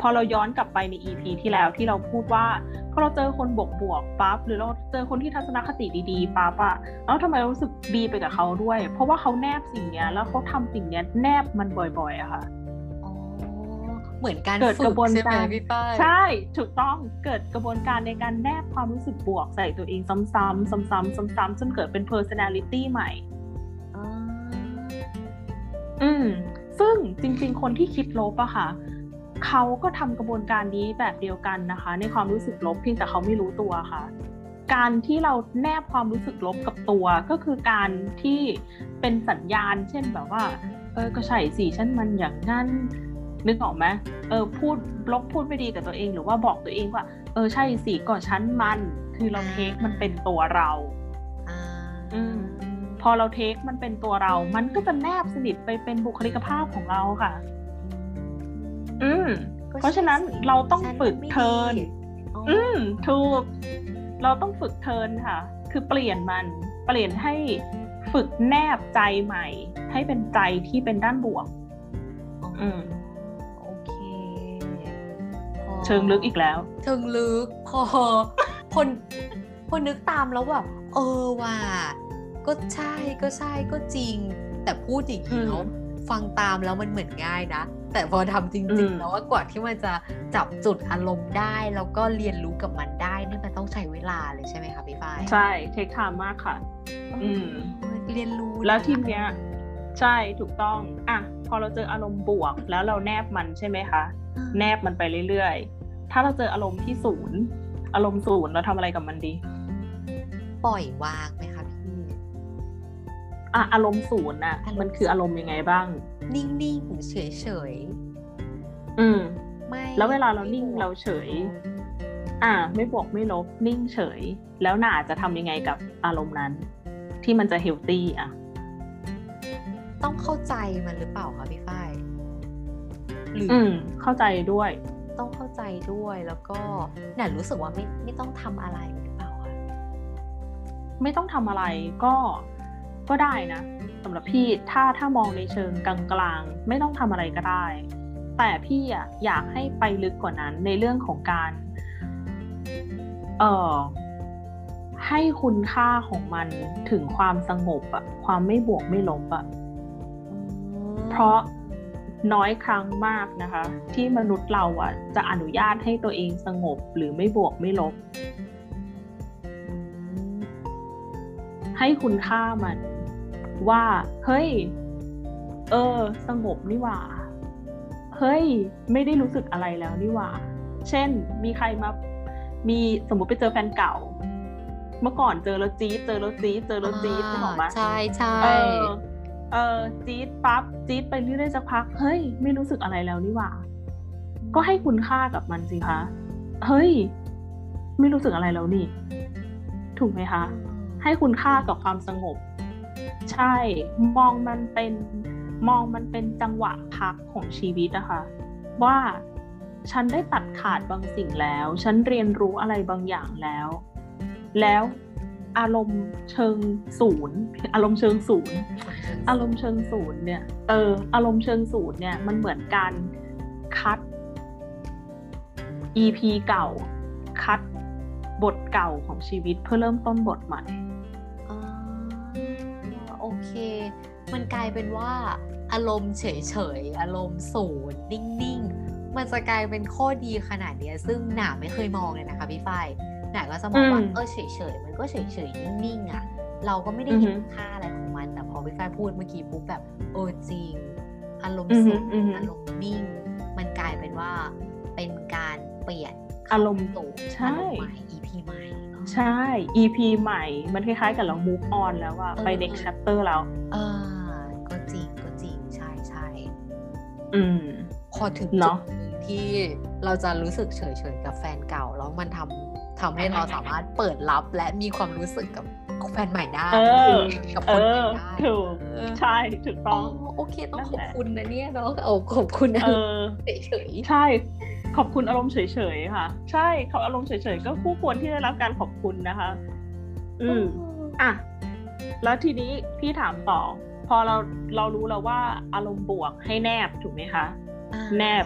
พอเราย้อนกลับไปใน อี พี ที่แล้วที่เราพูดว่าพอเราเจอคนบวกๆปั๊บหรือเราเจอคนที่ทัศนคติดีๆปั๊บอะแล้วทำไมรู้สึกดีไปกับเขาด้วยเพราะว่าเขาแนบสิ่งเนี้ยแล้วเขาทำสิ่งเนี้ยแนบมันบ่อยๆอะค่ะเหมือนการฝึกใช่ไหมพี่ป้ายใช่ถูกต้องเกิดกระบวนการในการแนบความรู้สึกบวกใส่ตัวเองซ้ำๆซ้ำๆซ้ำๆจนเกิดเป็น personality ใหม่อืมซึ่งจริงๆคนที่คิดลบอะค่ะเขาก็ทำกระบวนการนี้แบบเดียวกันนะคะในความรู้สึกลบเพียงแต่เขาไม่รู้ตัวค่ะการที่เราแนบความรู้สึกลบกับตัวก็คือการที่เป็นสัญญาณเช่นแบบว่าเออก็ใช่สิฉันมันอย่างนั้นนึกออกไหมเออพูดลบพูดไม่ดีกับตัวเองหรือว่าบอกตัวเองว่าเออใช่สิก่อนฉันมันคือเราเทคมันเป็นตัวเราอืมพอเราเทคมันเป็นตัวเรามันก็จะแนบสนิทไปเป็นบุคลิกภาพของเราค่ะอืมเพราะฉะนั้นเราต้องฝึกเทิร์นอืมถูกเราต้องฝึกเทิร์นค่ะคือเปลี่ยนมันเปลี่ยนให้ฝึกแนบใจใหม่ให้เป็นใจที่เป็นด้านบวกอืมเชิงลึกอีกแล้วเชิงลึกพอคนคนนึกตามแล้วว่าเออว่ะก็ใช่ก็ใช่ก็จริงแต่พูดอย่างนี้แล้วฟังตามแล้วมันเหมือนง่ายนะแต่พอทำจริงๆแล้วกว่าที่มันจะจับจุดอารมณ์ได้แล้วก็เรียนรู้กับมันได้นี่มันต้องใช้เวลาเลยใช่ไหมคะพี่ฝ้ายใช่เทคไทม์มากค่ะอืมเรียนรู้แล้วทีเนี้ยใช่ถูกต้องอ่ะพอเราเจออารมณ์บวกแล้วเราแนบมันใช่ไหมคะแนบมันไปเรื่อยๆถ้าเราเจออารมณ์ที่ศูนย์อารมณ์ศูนย์เราทำอะไรกับมันดีปล่อยวางไหมคะพี่อ่ะอารมณ์ศูนย์น่ะมันคืออารมณ์ยังไงบ้างนิ่งๆเฉยๆอืมไม่แล้วเวลาเรานิ่งเราเฉยอ่ะไม่บวกไม่ลบนิ่งเฉยแล้วน่าจะทำยังไงกับอารมณ์นั้นที่มันจะเฮลตี้อ่ะต้องเข้าใจมันหรือเปล่าคะพี่ฝ้ายอืมเข้าใจด้วยต้องเข้าใจด้วยแล้วก็น่ะรู้สึกว่าไม่ไม่ต้องทำอะไรหรือเปล่าคะไม่ต้องทำอะไรก็ก็ได้นะสำหรับพี่ถ้าถ้ามองในเชิงกลางๆไม่ต้องทำอะไรก็ได้แต่พี่อ่ะอยากให้ไปลึกกว่านั้นในเรื่องของการเอ่อให้คุณค่าของมันถึงความสงบอ่ะความไม่บวกไม่ลบอ่ะเพราะน้อยครั้งมากนะคะที่มนุษย์เราอ่ะจะอนุญาตให้ตัวเองสงบหรือไม่บวกไม่ลบให้คุณค่ามันว่าเฮ้ยเออสงบนี่หว่าเฮ้ยไม่ได้รู้สึกอะไรแล้วนี่หว่าเช่นมีใครมามีสมมุติไปเจอแฟนเก่าเมื่อก่อนเจอแล้วจี๊ดเจอแล้วจี๊ดเจอแล้วจี๊ดใช่ไหมใช่ใช่เออจี๊ดปั๊บจี๊ดไปเรื่อยๆสักพักเฮ้ยไม่รู้สึกอะไรแล้วนี่หว่าก็ให้คุณค่ากับมันสิคะเฮ้ยไม่รู้สึกอะไรแล้วนี่ถูกไหมคะให้คุณค่ากับความสงบใช่มองมันเป็นมองมันเป็นจังหวะพักของชีวิตนะคะว่าฉันได้ตัดขาดบางสิ่งแล้วฉันเรียนรู้อะไรบางอย่างแล้วแล้วอารมณ์เชิงศูนย์อารมณ์เชิงศูนย์อารมณ์เชิงศูนย์เนี่ยเอออารมณ์เชิงศูนย์เนี่ยมันเหมือนการคัด อี พี เก่าคัดบทเก่าของชีวิตเพื่อเริ่มต้นบทใหม่อ๋อโอเคมันกลายเป็นว่าอารมณ์เฉยๆอารมณ์ศูนย์นิ่งๆมันจะกลายเป็นข้อดีขนาดนี้ซึ่งหนาไม่เคยมองเลยนะคะพี่ฝ้ายหนาก็จะมองว่าเออเฉยๆมันก็เฉยๆนิ่งๆอ่ะเราก็ไม่ได้เห็นค่าอะไรของมันแต่พอพี่ฝ้ายพูดเมื่อกี้ปุ๊บแบบโอ้จริงอารมณ์ศูนย์อารมณ์นิ่งมันกลายเป็นว่าเป็นการเปลี่ยนอารมณ์ตัวใช่ใหม่ อี พี ใหม่ใช่ อี พี ใหม่มันคล้ายๆกับเรา move on แล้วว่าไป next chapter แล้วอ่าก็จริงก็จริงใช่ใช่อืมพอถึงจุดที่เราจะรู้สึกเฉยๆกับแฟนเก่าแล้วมันทำทำให้เราสามารถเปิดรับและมีความรู้สึกกับแฟนใหม่ได้กับคนใหม่ได้ถูกใช่ถูกต้องโอเคต้องขอบคุณนะเนี่ยเนาะเอาขอบคุณนะเฉยๆใช่ขอบคุณอารมณ์เฉยๆค่ะใช่ขอบอารมณ์เฉยๆก็คู่ควรที่ได้รับการขอบคุณนะคะอืมอ่ะแล้วทีนี้พี่ถามต่อพอเราเรารู้แล้วว่าอารมณ์บวกให้แนบถูกไหมคะแนบ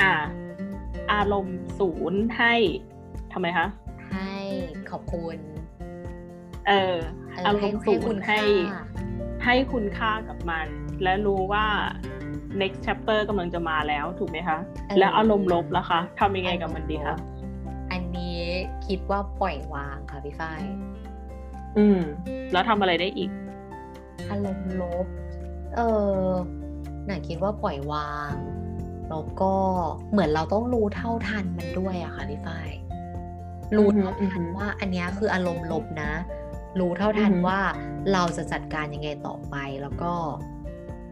อ่า อารมณ์ศูนย์ให้ทำไมคะให้ขอบคุณเอออารมณ์ศูนย์ให้ให้คุณค่ากับมันและรู้ว่า next chapter กำลังจะมาแล้วถูกไหมคะแล้วอารมณ์ลบล่ะคะทำยังไงกับมันดีคะอันนี้คิดว่าปล่อยวางค่ะพี่ฝ้ายอืมแล้วทำอะไรได้อีกอารมณ์ลบเออหน่าคิดว่าปล่อยวางแล้วก็เหมือนเราต้องรู้เท่าทันมันด้วยอะค่ะพี่ฝ้ายรู้เท่าทันว่าอันนี้คืออารมณ์ลบนะรู้เท่าทันว่าเราจะจัดการยังไงต่อไปแล้วก็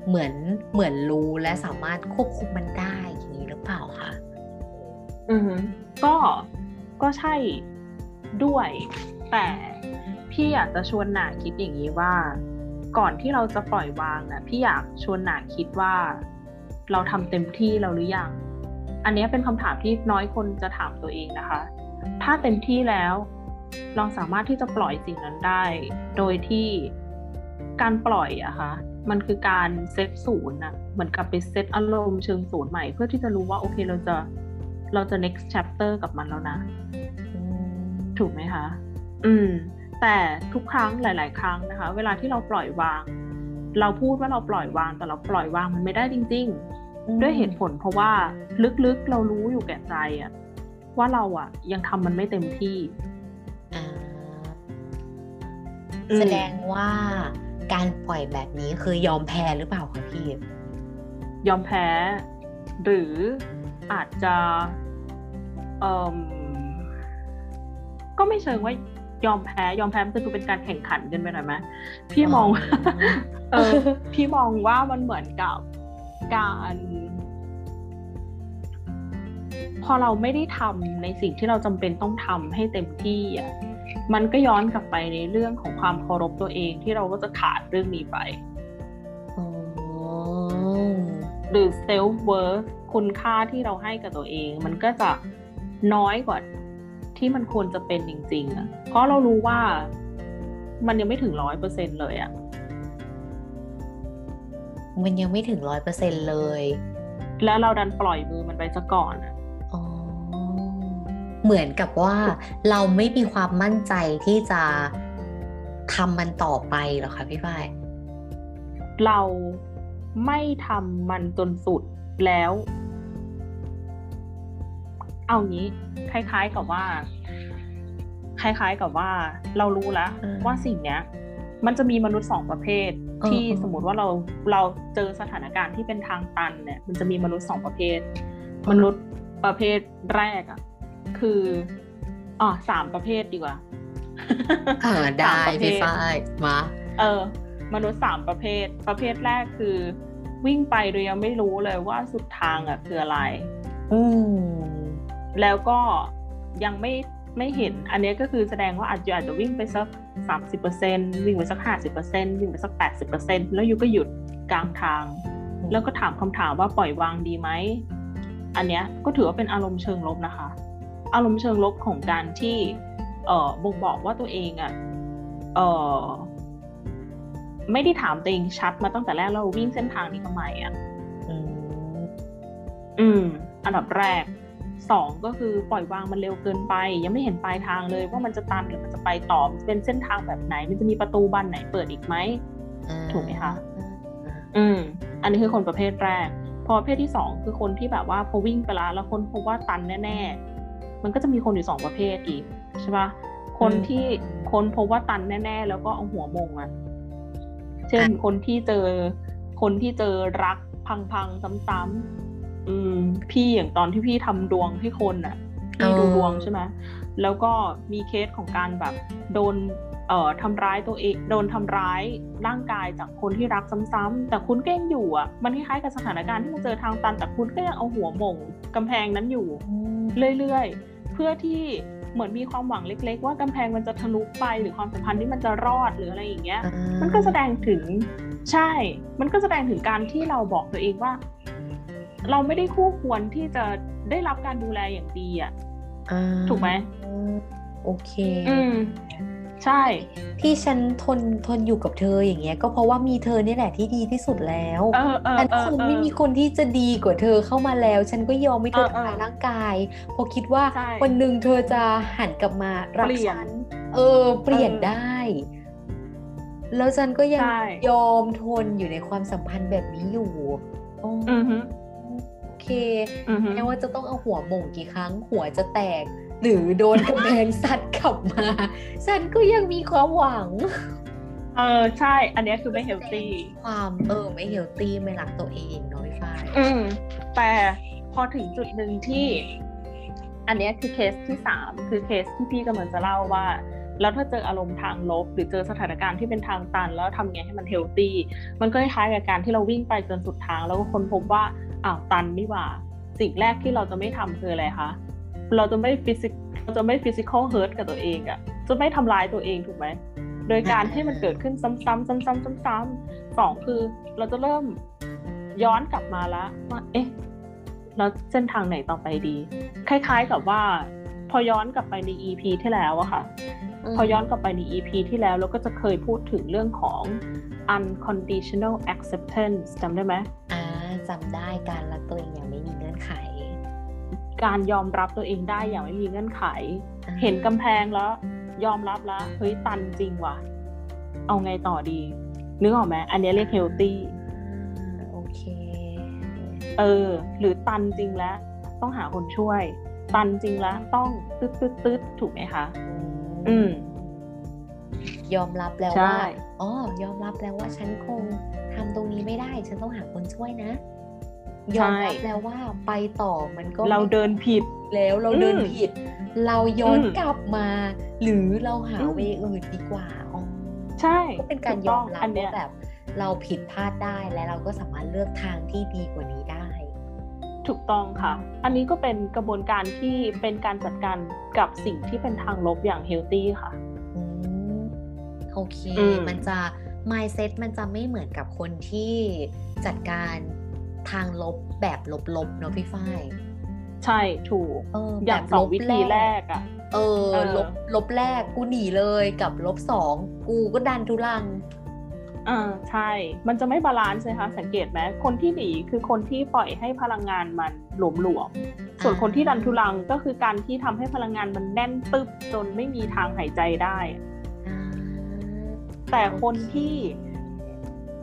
เหมือนเหมือนรู้และสามารถควบคุมมันได้อย่างนี้หรือเปล่าคะอือก็ก็ใช่ด้วยแต่พี่อยากจะชวนหน่าคิดอย่างนี้ว่าก่อนที่เราจะปล่อยวางนะพี่อยากชวนหน่าคิดว่าเราทำเต็มที่เราหรือยังอันนี้เป็นคำถามที่น้อยคนจะถามตัวเองนะคะถ้าเต็มที่แล้วเราสามารถที่จะปล่อยสิ่งนั้นได้โดยที่การปล่อยอะค่ะมันคือการเซตศูนย์นะเหมือนกับไปเซตอารมณ์เชิงศูนย์ใหม่เพื่อที่จะรู้ว่าโอเคเราจะเราจะ next chapter กับมันแล้วนะถูกไหมคะอืมแต่ทุกครั้งหลายๆครั้งนะคะเวลาที่เราปล่อยวางเราพูดว่าเราปล่อยวางแต่เราปล่อยวางมันไม่ได้จริงๆด้วยเหตุผลเพราะว่าลึกๆเรารู้อยู่แก่ใจอะว่าเราอะยังทำมันไม่เต็มที่แสดงว่าการปล่อยแบบนี้คือยอมแพ้หรือเปล่าคะพี่ยอมแพ้หรืออาจจะเอ่อก็ไม่เชิงว่ายอมแพ้ยอมแพ้มันจะดูเป็นการแข่งขันกันไปหน่อยไหมพี่มองเออพี่มองว่ามันเหมือนกับการพอเราไม่ได้ทำในสิ่งที่เราจำเป็นต้องทำให้เต็มที่อ่ะมันก็ย้อนกลับไปในเรื่องของความเคารพตัวเองที่เราก็จะขาดเรื่องนี้ไปหรือ self worth คุณค่าที่เราให้กับตัวเองมันก็จะน้อยกว่าที่มันควรจะเป็นจริงๆอ่ะเพราะเรารู้ว่ามันยังไม่ถึง ร้อยเปอร์เซ็นต์ เลยอ่ะมันยังไม่ถึง ร้อยเปอร์เซ็นต์ เลยแล้วเราดันปล่อยมือมันไปซะก่อนอ่ะเหมือนกับว่าเราไม่มีความมั่นใจที่จะทำมันต่อไปหรอคะพี่ฝ้ายเราไม่ทำมันจนสุดแล้วเอางี้คล้ายๆกับว่าคล้ายๆกับว่าเรารู้แล้วว่าสิ่งเนี้ยมันจะมีมนุษย์สองประเภทที่สมมติว่าเราเราเจอสถานการณ์ที่เป็นทางตันเนี่ยมันจะมีมนุษย์สองประเภทมนุษย์ประเภทแรกอะคืออ๋อสามประเภทดีกว่าเออได้พี่ฝ้ายมาเออมนุษย์สามประเภทประเภทแรกคือวิ่งไปโดยยังไม่รู้เลยว่าสุดทางอ่ะคืออะไรอืมแล้วก็ยังไม่ไม่เห็นอันนี้ก็คือแสดงว่าอาจจะอาจจะวิ่งไปสัก สามสิบเปอร์เซ็นต์ วิ่งไปสัก ห้าสิบเปอร์เซ็นต์ วิ่งไปสัก แปดสิบเปอร์เซ็นต์ แล้วอยู่ก็หยุดกลางทางแล้วก็ถามคำถามว่าปล่อยวางดีไหมอันเนี้ยก็ถือว่าเป็นอารมณ์เชิงลบนะคะอารมณ์เชิงลบของการที่เอ่อบ่งบอกว่าตัวเองอ่ะเอ่อไม่ได้ถามตัวเองชัดมาตั้งแต่แรกเราวิ่งเส้นทางนี้ทำไมอ่ะอืมอืมอันดับแรกสองก็คือปล่อยวางมันเร็วเกินไปยังไม่เห็นปลายทางเลยว่ามันจะตันหรือมันจะไปต่อเป็นเส้นทางแบบไหนมันจะมีประตูบานไหนเปิดอีกไหมถูกไหมคะอืมอันนี้คือคนประเภทแรกพอประเภทที่สองคือคนที่แบบว่าพอวิ่งไปแล้วแล้วคนพบว่าตันแน่มันก็จะมีคนอยู่สองประเภทอีกใช่ป่ะคนที่คนพบว่าตันแน่ๆแล้วก็เอาหัวมงอ่ะเช่นคนที่เจอคนที่เจอรักพังๆซ้ำๆอืมพี่อย่างตอนที่พี่ทำดวงให้คนอ่ะพี่ดูดวงใช่มั้ยแล้วก็มีเคสของการแบบโดนเอ่อทำร้ายตัวเองโดนทำร้ายร่างกายจากคนที่รักซ้ำๆแต่คุณก็ยังอยู่อ่ะมันคล้ายๆกับสถานการณ์ที่มันเจอทางตันแต่คุณก็ยังเอาหัวมงกำแพงนั้นอยู่เรื่อยๆเพื่อที่เหมือนมีความหวังเล็กๆว่ากำแพงมันจะทะลุไปหรือความสัมพันธ์ที่มันจะรอดหรืออะไรอย่างเงี้ยมันก็แสดงถึงใช่มันก็แสดงถึงการที่เราบอกตัวเองว่าเราไม่ได้คู่ควรที่จะได้รับการดูแลอย่างดีอ่ะถูกไหมโอเค ใช่ที่ฉันทนทนอยู่กับเธออย่างเงี้ยก็เพราะว่ามีเธอนี่แหละที่ดีที่สุดแล้วฉันคงไม่มีคนที่จะดีกว่าเธอเข้ามาแล้วฉันก็ยอมให้เธอทำลายร่างกายเพราะคิดว่าวันหนึ่งเธอจะหันกลับมารักฉันเออเปลี่ยนได้แล้วฉันก็ยังยอมทนอยู่ในความสัมพันธ์แบบนี้อยู่โอเคแม้ว่าจะต้องเอาหัวหม่งกี่ครั้งหัวจะแตกหรือโดนกระแพงซัดกลับมาฉันก็ยังมีความหวังเออใช่อันนี้คือไม่เฮลตี้ความเออไม่เฮลตี้ไม่รักตัวเองน้อยไปอืมแต่พอถึงจุดหนึ่งที่อันนี้คือเคสที่สามคือเคสที่พี่กำลังจะเล่าว่าแล้วถ้าเจออารมณ์ทางลบหรือเจอสถานการณ์ที่เป็นทางตันแล้วทำไงให้มันเฮลตี้มันก็คล้ายกับการที่เราวิ่งไปจนสุดทางแล้วก็ค้นพบว่าอ้าวตันนี่หว่าสิ่งแรกที่เราจะไม่ทำคืออะไรคะเราจะไม่ฟิสิกเราจะไม่ฟิสิคอลเฮิร์ทกับตัวเองอะจะไม่ทำร้ายตัวเองถูกไหมโดยการให้มันเกิดขึ้นซ้ำๆซ้ำๆซ้ำๆสองคือเราจะเริ่มย้อนกลับมาละว่าเอ๊ะเราเส้นทางไหนต่อไปดีคล้ายๆกับว่าพอย้อนกลับไปใน อี พี ที่แล้วอะค่ะพอย้อนกลับไปใน อี พี ที่แล้วเราก็จะเคยพูดถึงเรื่องของ unconditional acceptance จำได้ไหมอ่าจำได้การรักตัวเองอย่างไม่มีเงื่อนไขการยอมรับตัวเองได้อย่างไม่มีเงื่อนไขเห็นกำแพงแล้วยอมรับแล้วเฮ้ยตันจริงว่ะเอาไงต่อดีนึกออกไหมอันนี้เรียก healthy โอเคเออหรือตันจริงแล้วต้องหาคนช่วยตันจริงแล้วต้องตึ๊ดตึ๊ดตึ๊ดถูกไหมคะอืมยอมรับแล้วว่าอ๋อยอมรับแล้วว่าฉันคงทำตรงนี้ไม่ได้ฉันต้องหาคนช่วยนะยอมรับแล้วว่าไปต่อมันก็เราเดินผิดแล้วเราเดินผิดเราย้อนกลับมาหรือเราหาเวอื่นดีกว่าอ๋อใช่ก็เป็นการยอมรับว่าแบบเราผิดพลาดได้และเราก็สามารถเลือกทางที่ดีกว่านี้ได้ถูกต้องค่ะอันนี้ก็เป็นกระบวนการที่เป็นการจัดการกับสิ่งที่เป็นทางลบอย่างเฮลตี้ค่ะอืมโอเคมันจะ mindset มันจะไม่เหมือนกับคนที่จัดการทางลบแบบลบๆเนาะพี่ฝ้ายใช่ถูกเอออย่างสองวิธีแรกอ่ะเออลบลบแรกกูหนีเลยกับลบสองกูก็ดันทุลังอ่าใช่มันจะไม่บาลานซ์เลยค่ะสังเกตไหมคนที่หนีคือคนที่ปล่อยให้พลังงานมันหลวมหลวมส่วนคนที่ดันทุลังก็คือการที่ทำให้พลังงานมันแน่นตึบจนไม่มีทางหายใจได้แต่คนที่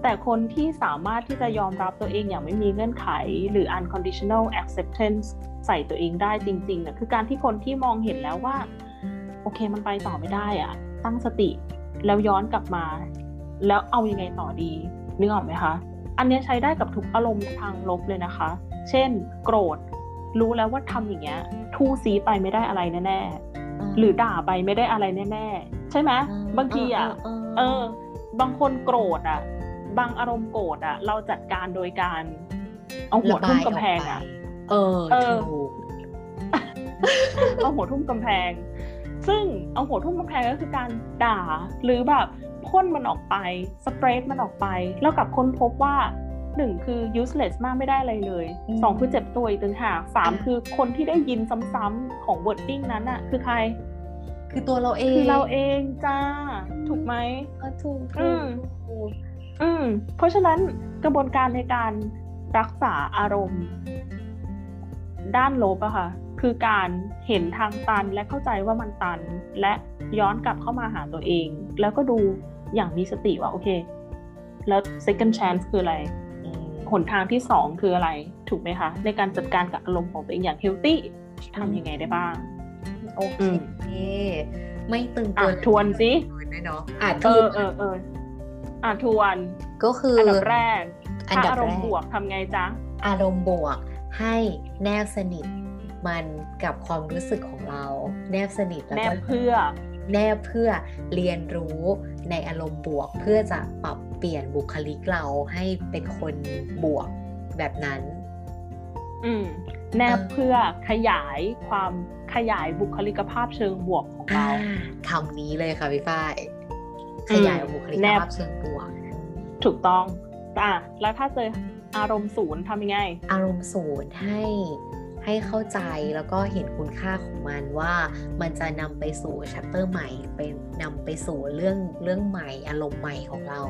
แต่คนที่สามารถที่จะยอมรับตัวเองอย่างไม่มีเงื่อนไขหรือ unconditional acceptance ใส่ตัวเองได้จริงๆนะคือการที่คนที่มองเห็นแล้วว่าโอเคมันไปต่อไม่ได้อะตั้งสติแล้วย้อนกลับมาแล้วเอายังไงต่อดีนึกออกไหมคะอันนี้ใช้ได้กับทุกอารมณ์ทางลบเลยนะคะเช่นโกรธรู้แล้วว่าทำอย่างเงี้ยทู่ซีไปไม่ได้อะไรแน่ๆหรือด่าไปไม่ได้อะไรแน่ๆใช่ไหมบางทีอ่ะเออบางคนโกรธอ่ะบางอารมณ์โกรธอ่ะเราจัดการโดยการเอาหัวทุ่มกำแพงอ่ะเออเออ เอาหัวทุ่มกำแพงซึ่งเอาหัวทุ่มกำแพงก็คือการด่าหรือแบบพ่นมันออกไปสเปรดมันออกไปแล้วกับคนพบว่าหนึ่งคือ useless มากไม่ได้อะไรเลยสองคือเจ็บตัวอีกต่างหากสามคือคนที่ได้ยินซ้ำๆของ wording นั้นน่ะคือใครคือตัวเราเองคือเราเองจ้าถูกไหมเออถูกอืมอืมเพราะฉะนั้นกระบวนการในการรักษาอารมณ์ด้านลบอะค่ะคือการเห็นทางตันและเข้าใจว่ามันตันและย้อนกลับเข้ามาหาตัวเองแล้วก็ดูอย่างมีสติว่าโอเคแล้ว second chance คืออะไรหนทางที่สองคืออะไรถูกไหมคะในการจัดการกับอารมณ์ของตัวเองอย่าง healthy ทำยังไงได้บ้างโอเคไม่ตึงเกินทวนสิอ่ะเออเออเอออ่ะทวนก็คืออันดับแรกถ้าอารมณ์บวกทำไงจ๊ะอารมณ์บวกให้แนบสนิทมันกับความรู้สึกของเราแนบสนิทแล้วก็แนบเพื่อแนบเพื่อเรียนรู้ในอารมณ์บวกเพื่อจะปรับเปลี่ยนบุคลิกเราให้เป็นคนบวกแบบนั้นอืมแนบเพื่อขยายความขยายบุคลิกภาพเชิงบวกของเราคำนี้เลยค่ะพี่ฝ้ายขยายบุคลิกภาพเชิงบวกถูกต้องอ่ะแล้วถ้าเจออารมณ์ศูนย์ทำยังไงอารมณ์ศูนย์ให้ ให้เข้าใจแล้วก็เห็นคุณค่าของมันว่ามันจะนำไปสู่ชัปเตอร์ใหม่เป็นนำไปสู่เรื่องเรื่องใหม่อารมณ์ใหม่ของเรา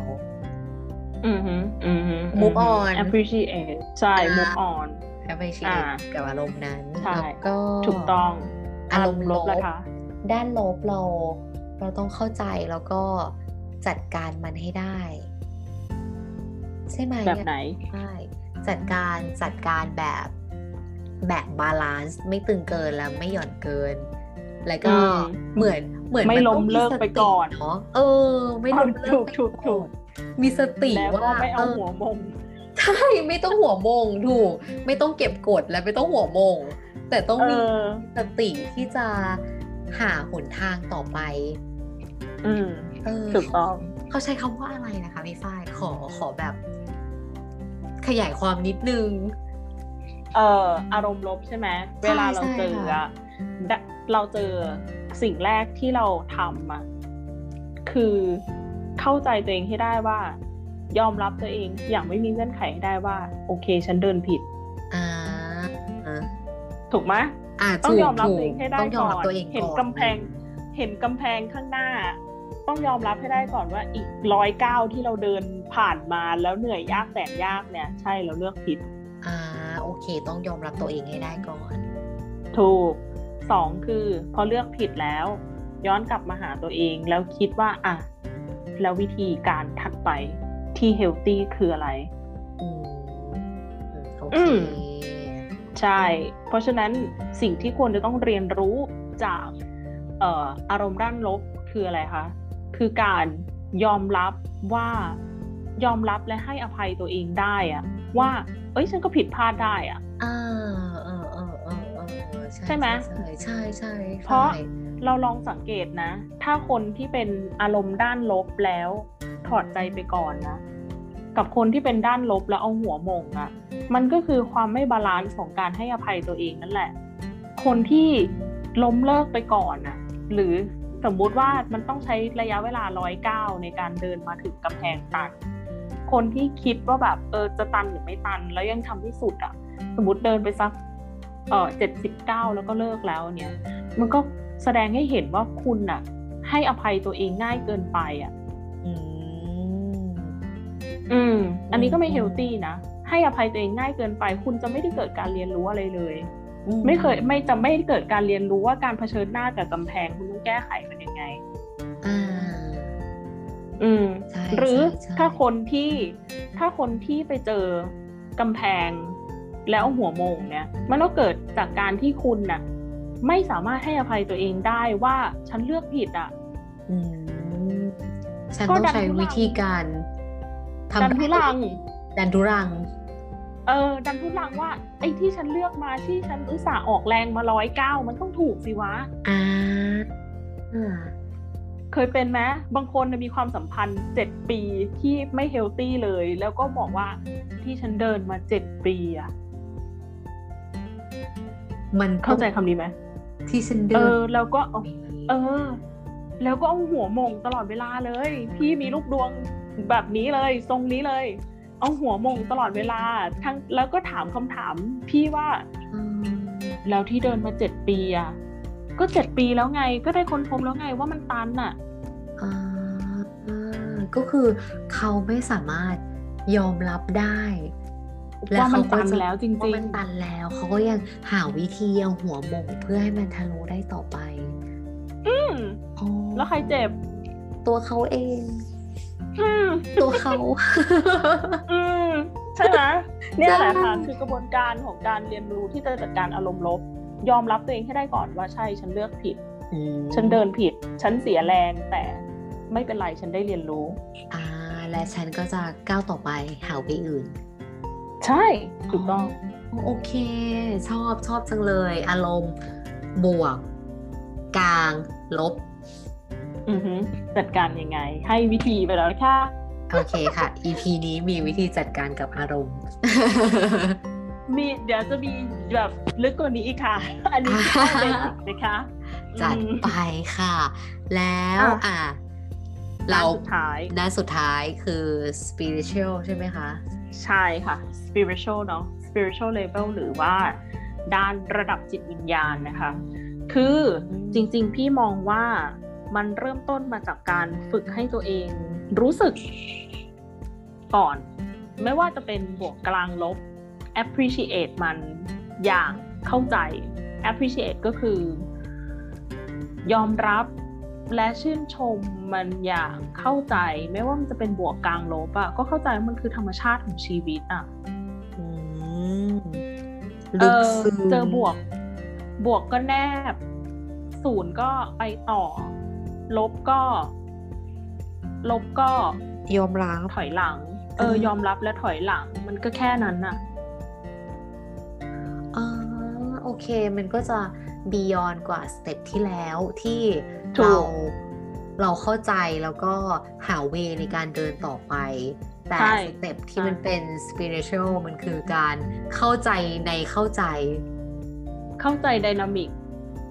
อือฮึอือฮึ move on appreciate ใช่ move on appreciate กับอารมณ์นั้นแล้วก็ถูกต้องอารมณ์ลบนะคะด้านลบเราเราต้องเข้าใจแล้วก็จัดการมันให้ได้ใช่ไหมแบบไหนใช่จัดการจัดการแบบแบบบาลานซ์ไม่ตึงเกินแล้วไม่หย่อนเกินแล้วก็เหมือนเหมือนไม่ล้มเลิกไปก่อนเนาะเออไม่ล้มเลิกถูกถูกมีสติว่าไม่เอาหัวมงใช่ไม่ต้องหัวมงถูกไม่ต้องเก็บกดและไม่ต้องหัวมงแต่ต้องมีสติที่จะหาหนทางต่อไปอืมถูกต้องเขาใช้คำว่าอะไรนะคะพี่ฝ้ายขอขอแบบขยายความนิดนึงเอ่ออารมณ์ลบใช่ไหมเวลาเราเจอเราเจอสิ่งแรกที่เราทำอ่ะคือเข้าใจตัวเองให้ได้ว่ายอมรับตัวเองอย่างไม่มีเงื่อนไขให้ได้ว่าโอเคฉันเดินผิดอ่าถูกไหมต้องยอมรับตัวเองให้ได้ก่อนเห็นกำแพงเห็นกำแพงข้างหน้าต้องยอมรับให้ได้ก่อนว่าอีกร้อยเก้าที่เราเดินผ่านมาแล้วเหนื่อยยากแสนยากเนี่ยใช่เราเลือกผิดอ่าโอเคต้องยอมรับตัวเองให้ได้ก่อนถูกสองคือพอเลือกผิดแล้วย้อนกลับมาหาตัวเองแล้วคิดว่าอ่ะแล้ววิธีการถัดไปที่เฮลตี้คืออะไรอืมโอเคใช่เพราะฉะนั้นสิ่งที่ควรจะต้องเรียนรู้จากเอ่ออารมณ์ด้านลบคืออะไรคะคือการยอมรับว่ายอมรับและให้อภัยตัวเองได้อะว่าเอ้ยฉันก็ผิดพลาดได้อ่ะเออเออเออเออใช่ไหมใช่ใช่เพราะเราลองสังเกตนะถ้าคนที่เป็นอารมณ์ด้านลบแล้วถอดใจไปก่อนนะกับคนที่เป็นด้านลบแล้วเอาหัวมงอ่ะมันก็คือความไม่บาลานซ์ของการให้อภัยตัวเองนั่นแหละคนที่ล้มเลิกไปก่อนอ่ะหรือสมมุติว่ามันต้องใช้ระยะเวลาหนึ่งร้อยเก้าในการเดินมาถึงกำแพงตันคนที่คิดว่าแบบเออจะตันหรือไม่ตันแล้วยังทำที่สุดอ่ะสมมุติเดินไปสักเออเจ็ดสิบเก้าแล้วก็เลิกแล้วเนี่ยมันก็แสดงให้เห็นว่าคุณน่ะให้อภัยตัวเองง่ายเกินไปอ่ะอืมอืมอันนี้ก็ไม่เฮลตี้นะให้อภัยตัวเองง่ายเกินไปคุณจะไม่ได้เกิดการเรียนรู้อะไรเลยไม่เคยไม่จะไม่เกิดการเรียนรู้ว่าการเผชิญหน้ากับกำแพงคุณต้องแก้ไขมันยังไงอ่าอืมหรือถ้าคนที่ถ้าคนที่ไปเจอกำแพงแล้วหัวโมงเนี่ยมันก็เกิดจากการที่คุณน่ะไม่สามารถให้อภัยตัวเองได้ว่าฉันเลือกผิดอ่ะอืมฉันต้องใช้วิธีการทำดันทุรังดันทุรังเออดันทุรังว่าไอ้ที่ฉันเลือกมาที่ฉันอุตส่าห์ออกแรงมาร้อยเก้ามันต้องถูกสิวะอ่าอ่าเคยเป็นไหมบางคนมีความสัมพันธ์เจ็ดปีที่ไม่เฮลตี้เลยแล้วก็บอกว่าที่ฉันเดินมาเจ็ดปีอ่ะมันเข้าใจคำนี้ไหมที่ฉันเดินเออแล้วก็เออแล้วก็เอาหัวมงตลอดเวลาเลยพี่มีลูกดวงแบบนี้เลยทรงนี้เลยเอาหัวมงตลอดเวลาทั้งแล้วก็ถามคำถามพี่ว่าแล้วที่เดินมาเจ็ดปีอ่ะก็เจ็ดปีแล้วไงก็ได้ค้นพบแล้วไงว่ามันตันน่ะอ่าก็คือเขาไม่สามารถยอมรับได้ว่ามันตันแล้วจริงๆว่ามันตันแล้วเขาก็ยังหาวิธีเอาหัวมงเพื่อให้มันทะลุได้ต่อไปอืมแล้วใครเจ็บตัวเขาเองตัวเขาอืมใช่ไหมเนี่ยแหละค่ะคือกระบวนการของการเรียนรู้ที่จะจัดการอารมณ์ลบยอมรับตัวเองให้ได้ก่อนว่าใช่ฉันเลือกผิดฉันเดินผิดฉันเสียแรงแต่ไม่เป็นไรฉันได้เรียนรู้อ่าและฉันก็จะก้าวต่อไปหาวิธีอื่นใช่ถูกต้องโอเคชอบชอบจังเลยอารมณ์บวกกลางลบอือฮึจัดการยังไงให้วิธีไปแล้วค่ะโอเคค่ะ อี พี นี้มีวิธีจัดการกับอารมณ์ มีเดี๋ยวจะมีแบบลึกกว่านี้อีกค่ะอันนี้เป็นอีกนะคะจัดไปค่ะแล้วอ่ะเราด้านสุดท้ายคือ spiritual ใช่ไหมคะใช่ค่ะ spiritual เนาะ spiritual level หรือว่า ด้านระดับจิตวิญญาณนะคะคือจริงๆพี่มองว่ามันเริ่มต้นมาจากการฝึกให้ตัวเองรู้สึกก่อนไม่ว่าจะเป็นบวกกลางลบ appreciate มันอย่างเข้าใจ appreciate ก็คือยอมรับและชื่นชมมันอย่างเข้าใจไม่ว่ามันจะเป็นบวกกลางลบอะก็เข้าใจว่ามันคือธรรมชาติของชีวิตอะเออเจอบวกบวกก็แนบศูนย์ก็ไปต่อลบก็ลบก็ยอมรับถอยหลังเออยอมรับและถอยหลังมันก็แค่นั้นน่ะอ่าโอเคมันก็จะ beyond กว่าสเต็ปที่แล้วที่เราเราเข้าใจแล้วก็หาเวในการเดินต่อไปแต่สเต็ปที่มันเป็น spiritual มันคือการเข้าใจในเข้าใจเข้าใจไดนามิก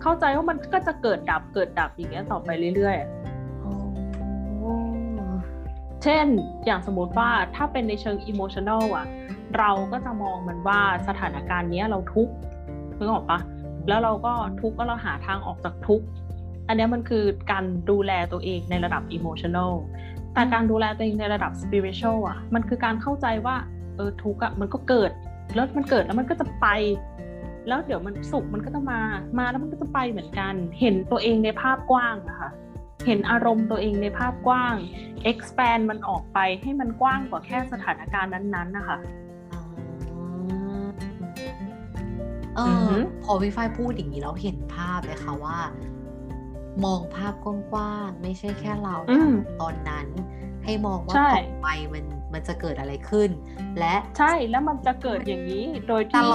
เข้าใจว่ามันก็จะเกิดดับเกิดดับอย่างเงี้ยต่อไปเรื่อยๆ oh. เช่นอย่างสมมติว่าถ้าเป็นในเชิง emotional อ่ะเราก็จะมองมันว่าสถานการณ์เนี้ยเราทุกข์นึกออกปะแล้วเราก็ทุกข์ก็เราหาทางออกจากทุกข์อันเนี้ยมันคือการดูแลตัวเองในระดับ emotional แต่การดูแลตัวเองในระดับ spiritual อ่ะมันคือการเข้าใจว่าเออทุกข์อ่ะมันก็เกิดแล้วมันเกิดแล้วมันก็จะไปแล้วเดี๋ยวมันสุขมันก็จะมามาแล้วมันก็จะไปเหมือนกันเห็นตัวเองในภาพกว้างนะคะเห็นอารมณ์ตัวเองในภาพกว้าง expand มันออกไปให้มันกว้างกว่าแค่สถานการณ์นั้นๆนะคะเออพอพี่ฝ้ายพูดอย่างนี้แล้วเห็นภาพเลยค่ะว่ามองภาพกว้างๆไม่ใช่แค่เราตอนนั้นให้มองว่าต่อไปมันมันจะเกิดอะไรขึ้นและใช่แล้วมันจะเกิดอย่างนี้โดยที่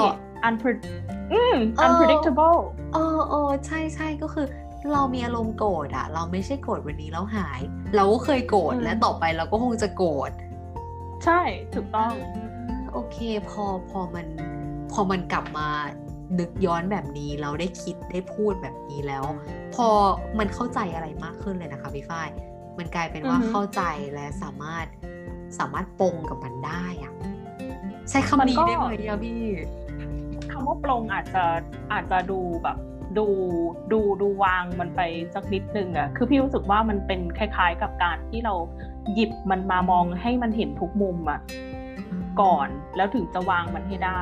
unpredictable เออเออใช่ใช่ก็คือเรามีอารมณ์โกรธอะเราไม่ใช่โกรธวันนี้แล้วหายเราก็เคยโกรธและต่อไปเราก็คงจะโกรธใช่ถูกต้องโอเคพอพอมันพอมันกลับมานึกย้อนแบบนี้เราได้คิดได้พูดแบบนี้แล้วพอมันเข้าใจอะไรมากขึ้นเลยนะคะพี่ฝ้ายมันกลายเป็นว่าเข้าใจและสามารถสามารถปลงกับมันได้อะใช้คำนี้ได้ไหมอะพี่คำว่าปลงอาจจะอาจจะดูแบบดูดูดูวางมันไปสักนิดนึงอะคือพี่รู้สึกว่ามันเป็นคล้ายๆกับการที่เราหยิบมันมามองให้มันเห็นทุกมุมอะก่อนแล้วถึงจะวางมันให้ได้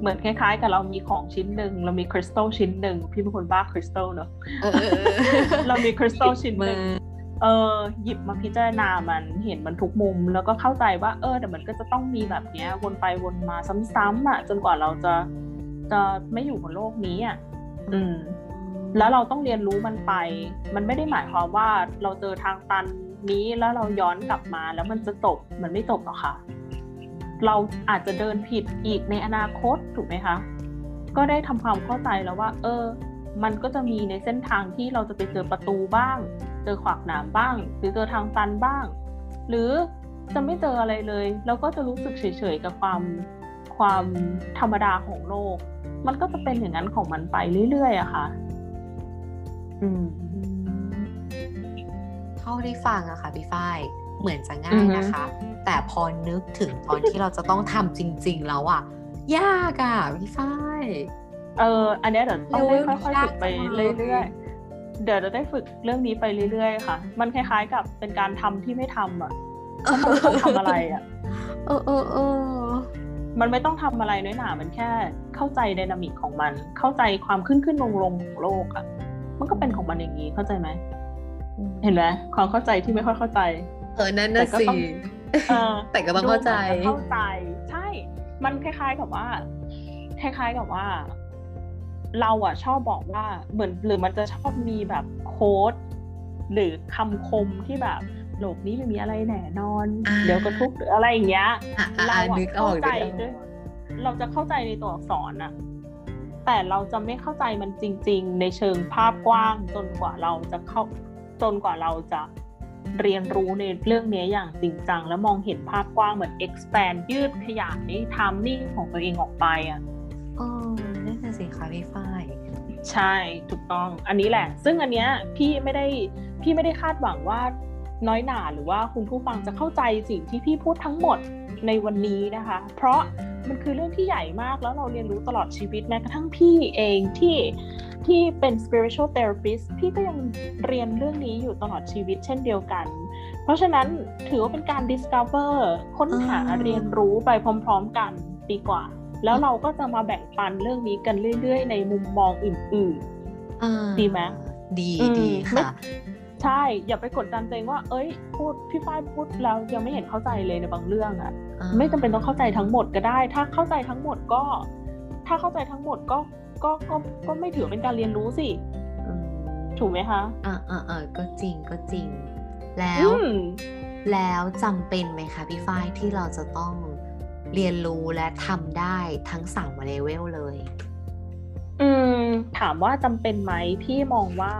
เหมือนคล้ายๆกับเรามีของชิ้นนึงเรามีคริสตัลชิ้นนึงพี่เป็นคนบ้าคริสตัลเนอะ เรามีคริสตัลชิ้นนึงเออหยิบมาพิจารณามันเห็นมันทุกมุมแล้วก็เข้าใจว่าเออแต่มันก็จะต้องมีแบบเนี้ยวนไปวนมาซ้ำๆอ่ะจนกว่าเราจะจะไม่อยู่บนโลกนี้อ่ะอืมแล้วเราต้องเรียนรู้มันไปมันไม่ได้หมายความว่าเราเจอทางตันนี้แล้วเราย้อนกลับมาแล้วมันจะจบมันไม่จบหรอกค่ะเราอาจจะเดินผิดอีกในอนาคตถูกไหมคะก็ได้ทำความเข้าใจแล้วว่าเออมันก็จะมีในเส้นทางที่เราจะไปเจอประตูบ้างเจอขวากหนามบ้างหรือเจอทางตันบ้างหรือจะไม่เจออะไรเลยแล้วก็จะรู้สึกเฉยๆกับความความธรรมดาของโลกมันก็จะเป็นอย่างนั้นของมันไปเรื่อยๆอะค่ะอืมเท่าที่ฟังอะค่ะพี่ฝ้ายเหมือนจะง่ายนะคะแต่พอนึกถึงตอนที่เราจะต้องทำจริงๆแล้วอะยากอะพี่ฝ้ายเอออันนี้เดี๋ยวต้องได้ค่อยๆฝึกไปเรื่อยๆเดี๋ยวจะได้ฝึกเรื่องนี้ไปเรื่อยๆค่ะมันคล้ายๆกับเป็นการทำที่ไม่ทำอะไม่ต้องทำอะไรอะเออเออเออมันไม่ต้องทำอะไรน้อยหนามันแค่เข้าใจไดนามิกของมันเข้าใจความขึ้นขึ้นลงลงของโลกอะมันก็เป็นของมันอย่างนี้เข้าใจไหมเห็นไหมความเข้าใจที่ไม่ค่อยเข้าใจเออนั่นน่ะสิแต่ก็ต้องเข้าใจเข้าใจใช่มันคล้ายๆกับว่าคล้ายๆกับว่าเราอ่ะชอบบอกว่าเหมือนหรือมันจะชอบมีแบบโค้ดหรือคำคมที่แบบโลกนี้ไม่มีอะไรแน่นอนเดี๋ยวก็ทุกข์หรืออะไรอย่างเงี้ยเราเข้าใจด้วยเราจะเข้าใจในตัวอักษรน่ะแต่เราจะไม่เข้าใจมันจริงๆในเชิงภาพกว้างจนกว่าเราจะเข้าจนกว่าเราจะเรียนรู้ในเรื่องนี้อย่างจริงจังแล้วมองเห็นภาพกว้างเหมือน expand ยืดขยายนี่ทำนี่ของตัวเองออกไปอ่ะอ๋อนั่นคือสิคะพี่ฝ้ายใช่ถูกต้องอันนี้แหละซึ่งอันเนี้ยพี่ไม่ได้พี่ไม่ได้คาดหวังว่าน้อยหนาหรือว่าคุณผู้ฟังจะเข้าใจสิ่งที่พี่พูดทั้งหมดในวันนี้นะคะเพราะ มันคือเรื่องที่ใหญ่มากแล้วเราเรียนรู้ตลอดชีวิตแม้กระทั่งพี่เองที่ที่เป็น spiritual therapist พี่ก็ยังเรียนเรื่องนี้อยู่ตลอดชีวิตเช่นเดียวกันเพราะฉะนั้นถือว่าเป็นการ discover ค้นหาเรียนรู้ไปพร้อมๆกันดีกว่าแล้วเราก็จะมาแบ่งปันเรื่องนี้กันเรื่อยๆในมุมมองอื่นๆดีไหมดีดีค่ะใช่อย่าไปกดดันตัวเองว่าเอ้ยพูดพี่ฝ้ายพูดแล้วยังไม่เห็นเข้าใจเลยในบางเรื่องอ่ะไม่จำเป็นต้องเข้าใจทั้งหมดก็ได้ถ้าเข้าใจทั้งหมดก็ถ้าเข้าใจทั้งหมดก็ก็ก็ก็ไม่ถือเป็นการเรียนรู้สิถูกไหมคะอ่าอ่าอ่าก็จริงก็จริงแล้วแล้วจำเป็นไหมคะพี่ฝ้ายที่เราจะต้องเรียนรู้และทำได้ทั้งสามเลเวลเลยอืมถามว่าจำเป็นไหมพี่มองว่า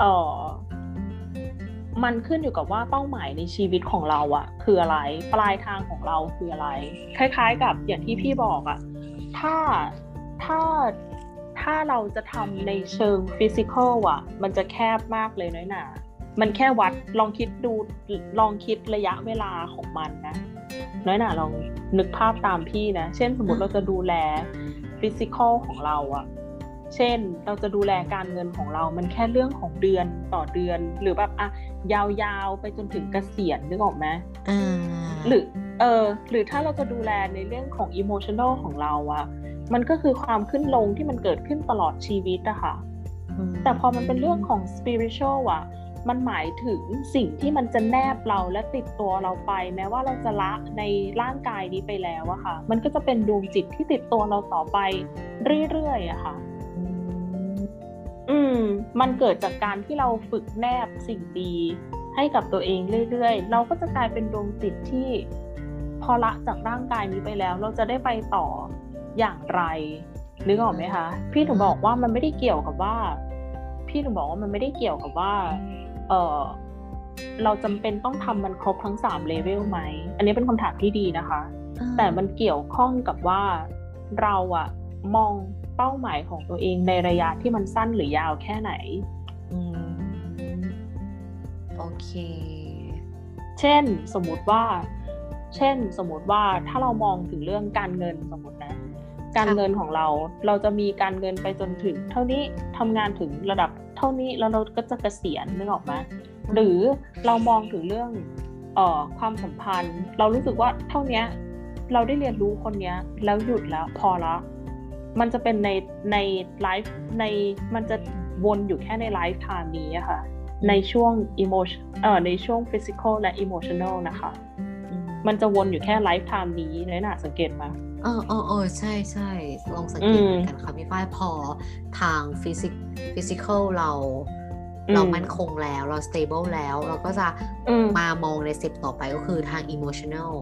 เอ่อมันขึ้นอยู่กับว่าเป้าหมายในชีวิตของเราอะคืออะไรปลายทางของเราคืออะไรคล้ายๆกับอย่างที่พี่บอกอะถ้าถ้าถ้าเราจะทำในเชิงฟิสิกอลอะมันจะแคบมากเลยน้อยหนามันแค่วัดลองคิดดูลองคิดระยะเวลาของมันนะน้อยหนาลองนึกภาพตามพี่นะเช่นสมมติเราจะดูแลฟิสิกอลของเราอะเช่นเราจะดูแลการเงินของเรามันแค่เรื่องของเดือนต่อเดือนหรือแบบอ่ะยาวๆไปจนถึงเกษียณนึกออกไหมอ่าหรือเออหรือถ้าเราจะดูแลในเรื่องของ emotional ของเราอะมันก็คือความขึ้นลงที่มันเกิดขึ้นตลอดชีวิตอะค่ะแต่พอมันเป็นเรื่องของ spiritual อะมันหมายถึงสิ่งที่มันจะแนบเราและติดตัวเราไปแม้ว่าเราจะละในร่างกายนี้ไปแล้วอะค่ะมันก็จะเป็นดวงจิตที่ติดตัวเราต่อไปเรื่อยๆอะค่ะอืมมันเกิดจากการที่เราฝึกแนบสิ่งดีให้กับตัวเองเรื่อยๆเราก็จะกลายเป็นดวงจิตที่พอละจากร่างกายนี้ไปแล้วเราจะได้ไปต่ออย่างไรนึกออกไหมคะพี่หนูบอกว่ามันไม่ได้เกี่ยวกับว่าพี่หนูบอกว่ามันไม่ได้เกี่ยวกับว่าเออเราจำเป็นต้องทำมันครบทั้งสามเลเวลไหมอันนี้เป็นคำถามที่ดีนะคะแต่มันเกี่ยวข้องกับว่าเราอะมองเป้าหมายของตัวเองในระยะที่มันสั้นหรือยาวแค่ไหนอืมโอเคเช่นสมมุติว่าเช่นสมมุติว่าถ้าเรามองถึงเรื่องการเงินสมมุตินะการเงินของเราเราจะมีการเงินไปจนถึงเท่านี้ทำงานถึงระดับเท่านี้แล้วเราก็จะเกษียณนึกออกมั้ยหรือเรามองถึงเรื่องเอ่อความสัมพันธ์เรารู้สึกว่าเท่านี้เราได้เรียนรู้คนเนี้ยแล้วหยุดแล้วพอละมันจะเป็นในในไลฟ์ในมันจะวนอยู่แค่ในไลฟ์ไทม์นี้อะค่ะในช่วง emotion เอ่อในช่วง physical และ emotional นะคะมันจะวนอยู่แค่ไลฟ์ไทม์นี้น้อยหนาสังเกตป่ะเออเออเออใช่ใช่ลองสังเกตเหมือนกันค่ะพี่ฝ้ายพอทาง physic physical เราเรามั่นคงแล้วเรา stable แล้วเราก็จะมามองในสเต็ปต่อไปก็คือทาง emotional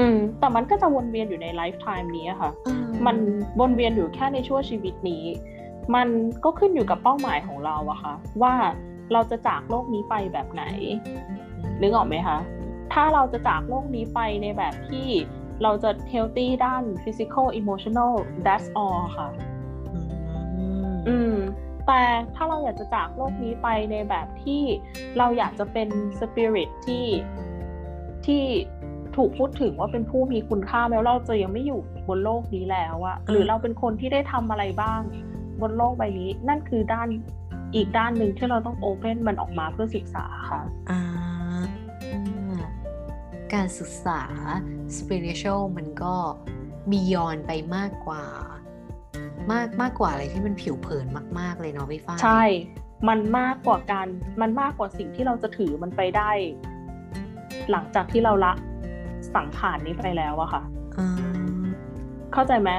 อืมแต่มันก็จะวนเวียนอยู่ในไลฟ์ไทม์นี้ค่ะมันวนเวียนอยู่แค่ในชั่วชีวิตนี้มันก็ขึ้นอยู่กับเป้าหมายของเราอะค่ะว่าเราจะจากโลกนี้ไปแบบไหนนึกออกไหมคะถ้าเราจะจากโลกนี้ไปในแบบที่เราจะ healthy ด้าน physical emotional that's all ค่ะอืมแต่ถ้าเราอยากจะจากโลกนี้ไปในแบบที่เราอยากจะเป็น spirit ที่ที่ถูกพูดถึงว่าเป็นผู้มีคุณค่าแม้ว่าเราจะยังไม่อยู่บนโลกนี้แล้วอะหรือเราเป็นคนที่ได้ทำอะไรบ้างบนโลกใบนี้นั่นคือด้านอีกด้านหนึ่งที่เราต้องโอเพ่นมันออกมาเพื่อศึกษาค่ะอ่าการศึกษา spiritual มันก็ beyond ไปมากกว่ามากมากกว่าอะไรที่มันผิวเผินมากๆเลยเนาะพี่ฟ้าใช่มันมากกว่าการมันมากกว่าสิ่งที่เราจะถือมันไปได้หลังจากที่เราละสังขารนี้ไปแล้วอะค่ะเข้าใจไหม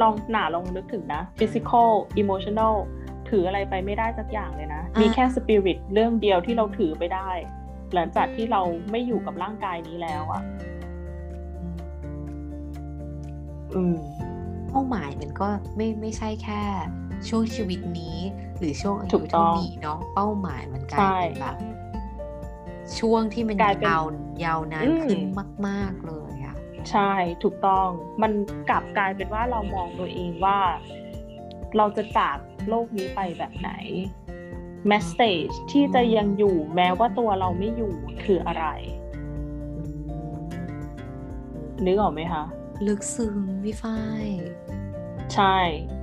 ลองหนาลองนึกถึงนะ physical emotional ถืออะไรไปไม่ได้สักอย่างเลยนะมีแค่ spirit เรื่องเดียวที่เราถือไปได้หลังจากที่เราไม่อยู่กับร่างกายนี้แล้วอะอืมเป้าหมายมันก็ไม่ไม่ใช่แค่ช่วงชีวิตนี้หรือช่วงอายุเท่านี้เนาะเป้าหมายมันกลายเป็นแบบช่วงที่มันยาวยาวนานขึ้นมากๆเลยอ่ะใช่ถูกต้องมันกลับกลายเป็นว่าเรามองตัวเองว่าเราจะจากโลกนี้ไปแบบไหนเมสเสจที่จะยังอยู่แม้ว่าตัวเราไม่อยู่คืออะไรนึกออกไหมคะ ลึกซึ้งพี่ฝ้ายใช่